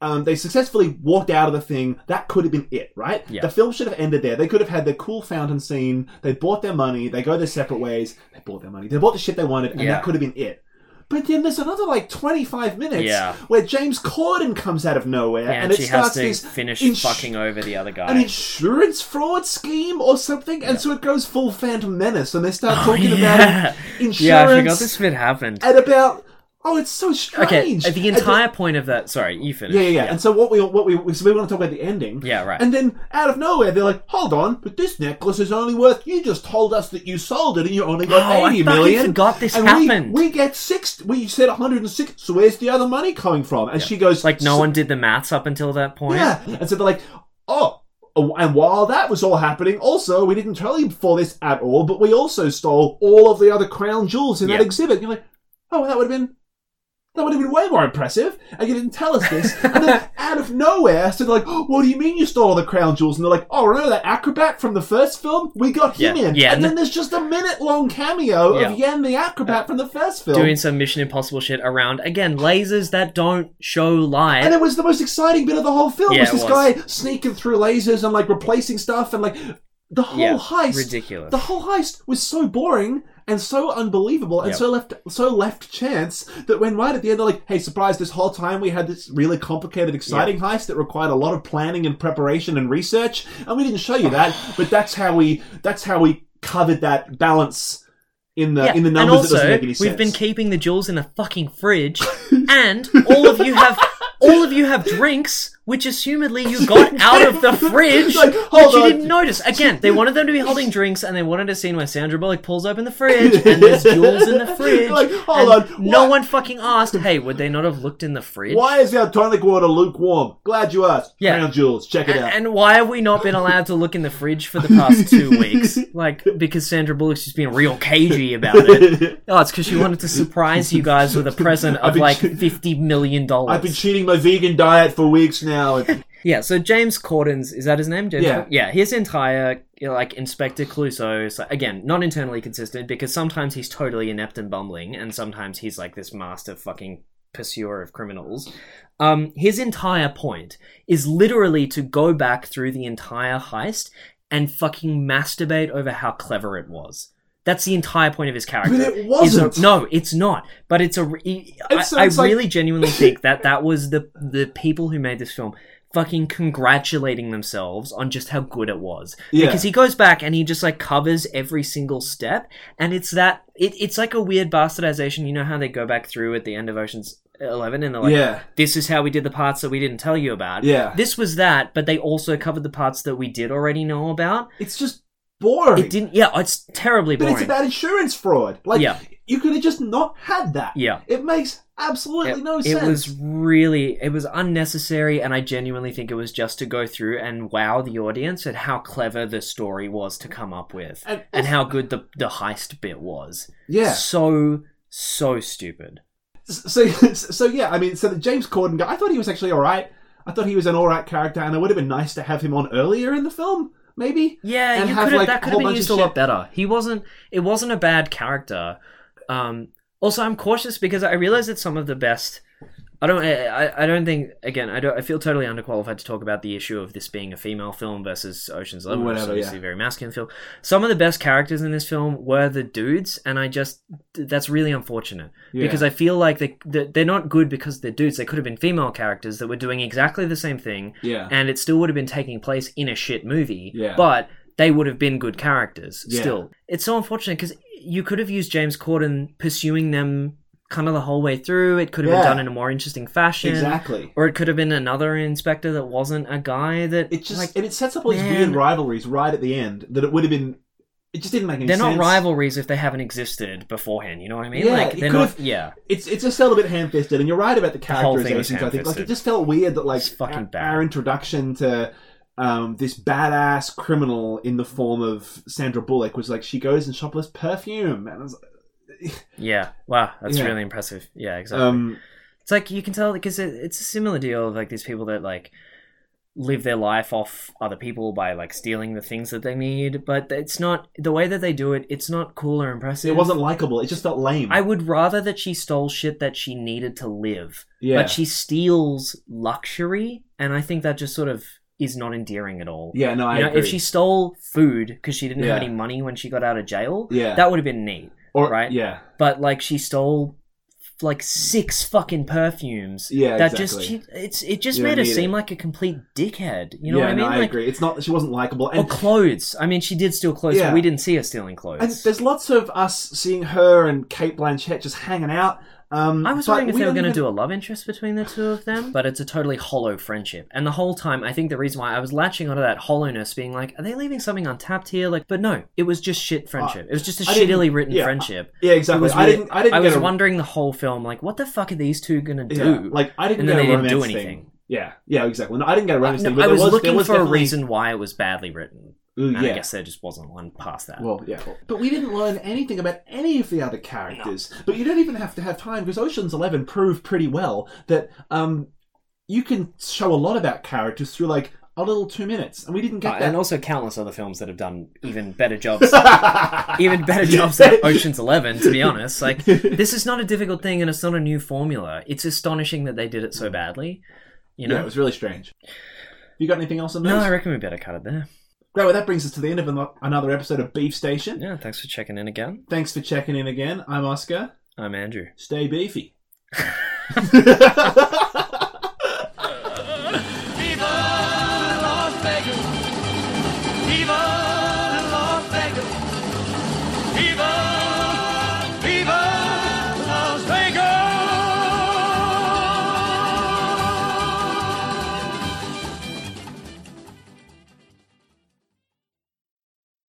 Um, they successfully walked out of the thing. That could have been it, right? Yeah. The film should have ended there. They could have had their cool fountain scene. They bought their money. They go their separate ways. They bought their money. They bought the shit they wanted, and yeah. that could have been it. But then there's another, like, twenty-five minutes yeah. where James Corden comes out of nowhere yeah, and, and it she starts has to finish ins- fucking over the other guy. An insurance fraud scheme or something? Yeah. And so it goes full Phantom Menace, and they start oh, talking yeah. about insurance. Yeah, I forgot this bit happened. And about... Oh, it's so strange. Okay, the entire the, point of that... Sorry, you finish. Yeah, yeah, yeah, yeah. And so what we... what we so we want to talk about the ending. Yeah, right. And then, out of nowhere, they're like, hold on, but this necklace is only worth... You just told us that you sold it and you only got oh, eighty million. Oh, I fucking forgot this and happened. We, we get six... We said one hundred six... So where's the other money coming from? And yeah. she goes... Like, no so, one did the maths up until that point? Yeah. And so they're like, oh... And while that was all happening, also, we didn't tell you before this at all, but we also stole all of the other crown jewels in yeah. that exhibit. And you're like, oh, that would have been... That would have been way more impressive, and you didn't tell us this. And then, out of nowhere, so they're like, oh, what do you mean you stole all the crown jewels? And they're like, oh, remember that acrobat from the first film? We got him yeah, in. Yeah, and then there's just a minute-long cameo yeah. of Yen the acrobat from the first film. Doing some Mission Impossible shit around, again, lasers that don't show light. And it was the most exciting bit of the whole film, yeah, was this was. guy sneaking through lasers and, like, replacing stuff, and, like, the whole yeah, heist... ridiculous. The whole heist was so boring... And so unbelievable, and yep. so left so left chance that when right at the end they're like, hey, surprise, this whole time we had this really complicated, exciting yep. heist that required a lot of planning and preparation and research, and we didn't show you that, but that's how we that's how we covered that balance in the yeah. in the numbers. And also, that doesn't make any sense. We've been keeping the jewels in a fucking fridge, and all of you have all of you have drinks, which assumedly you got out of the fridge, like, hold which on. You didn't notice. Again, they wanted them to be holding drinks, and they wanted a scene where Sandra Bullock pulls open the fridge, and there's jewels in the fridge. Like, hold and on. No what? one fucking asked, hey, would they not have looked in the fridge? Why is our tonic water lukewarm? Glad you asked. Yeah. Crown jewels, check it and, out. And why have we not been allowed to look in the fridge for the past two weeks? Like, because Sandra Bullock's just being real cagey about it. Oh, it's because she wanted to surprise you guys with a present of, like, fifty million dollars. I've been cheating my vegan diet for weeks now. Yeah, so James Corden's, is that his name? James yeah. Corden? Yeah, his entire, like, Inspector Clouseau, so, again, not internally consistent, because sometimes he's totally inept and bumbling, and sometimes he's, like, this master fucking pursuer of criminals. Um, his entire point is literally to go back through the entire heist and fucking masturbate over how clever it was. That's the entire point of his character. But it wasn't. A, no, it's not. But it's a... It, it's, I, it's I really like... genuinely think that that was the the people who made this film fucking congratulating themselves on just how good it was. Yeah. Because he goes back and he just, like, covers every single step. And it's that... It, it's like a weird bastardization. You know how they go back through at the end of Ocean's Eleven and they're like, yeah. this is how we did the parts that we didn't tell you about. Yeah. This was that, but they also covered the parts that we did already know about. It's just... boring. It didn't. Yeah, it's terribly boring. But it's about insurance fraud. Like, yeah. you could have just not had that. Yeah, it makes absolutely it, no it sense. It was really, it was unnecessary, and I genuinely think it was just to go through and wow the audience at how clever the story was to come up with, and, and how good the the heist bit was. Yeah, so so stupid. So so yeah, I mean, so the James Corden guy, I thought he was actually all right. I thought he was an all right character, and it would have been nice to have him on earlier in the film. Maybe? Yeah, you have, like, that could have been used a lot better. He wasn't... It wasn't a bad character. Um, also, I'm cautious because I realize that some of the best... I don't I, I don't think... Again, I don't. I feel totally underqualified to talk about the issue of this being a female film versus Ocean's Eleven, which is obviously a very masculine film. Some of the best characters in this film were the dudes, and I just... That's really unfortunate. Yeah. Because I feel like they, they're not good because they're dudes. They could have been female characters that were doing exactly the same thing, yeah. and it still would have been taking place in a shit movie, yeah. but they would have been good characters yeah. still. It's so unfortunate because you could have used James Corden pursuing them... kind of the whole way through. It could have yeah. been done in a more interesting fashion. Exactly. Or it could have been another inspector that wasn't a guy that... It just... Like, and it sets up all man, these weird rivalries right at the end that it would have been... It just didn't make any they're sense. They're not rivalries if they haven't existed beforehand, you know what I mean? Yeah, like, they're not... Yeah. It's, it's just a little bit ham-fisted, and you're right about the characterizations, I think. Like, it just felt weird that, like, fucking our, our introduction to... Um, this badass criminal in the form of Sandra Bullock was like, she goes and shoplifts perfume, and I was like... yeah wow that's yeah. really impressive. Yeah, exactly. Um, it's like you can tell because it, it's a similar deal of like these people that like live their life off other people by like stealing the things that they need, but it's not the way that they do it. It's not cool or impressive. It wasn't likable. It just felt lame. I would rather that she stole shit that she needed to live, yeah. but she steals luxury, and I think that just sort of is not endearing at all. Yeah, no, I you know, agree. If she stole food because she didn't yeah. have any money when she got out of jail, yeah. that would have been neat. Or, right? Yeah. But, like, she stole, like, six fucking perfumes. Yeah, that exactly. Just, she, it's, it just you made her seem it. like a complete dickhead. You know yeah, what I mean? Yeah, no, I like, agree. It's not... She wasn't likable. And, or clothes. I mean, she did steal clothes, yeah. but we didn't see her stealing clothes. And there's lots of us seeing her and Kate Blanchett just hanging out. Um, I was wondering if we they were going to even... do a love interest between the two of them, but it's a totally hollow friendship. And the whole time, I think the reason why I was latching onto that hollowness, being like, are they leaving something untapped here? Like, but no, it was just shit friendship. Uh, it was just a I shittily written yeah, friendship. Yeah, exactly. I really, didn't. I didn't. I was a... wondering the whole film, like, what the fuck are these two going to do? Yeah, like, I didn't. And then they didn't do anything. Thing. Yeah, yeah, exactly. No, I didn't get a romance uh, no, thing. But I was, was looking was for definitely... a reason why it was badly written. Ooh, and yeah. I guess there just wasn't one past that. Well, yeah. But we didn't learn anything about any of the other characters. No. But you don't even have to have time, because Ocean's Eleven proved pretty well that um, you can show a lot about characters through, like, a little two minutes. And we didn't get uh, that. And also countless other films that have done even better jobs. even better jobs than Ocean's Eleven, to be honest. Like, this is not a difficult thing, and it's not a new formula. It's astonishing that they did it so badly. You know? Yeah, it was really strange. You got anything else on those? No, I reckon we better cut it there. Great, well, that brings us to the end of another episode of Beef Station. Yeah, thanks for checking in again. Thanks for checking in again. I'm Oscar. I'm Andrew. Stay beefy. Viva Las Vegas! Viva Las Vegas! fever.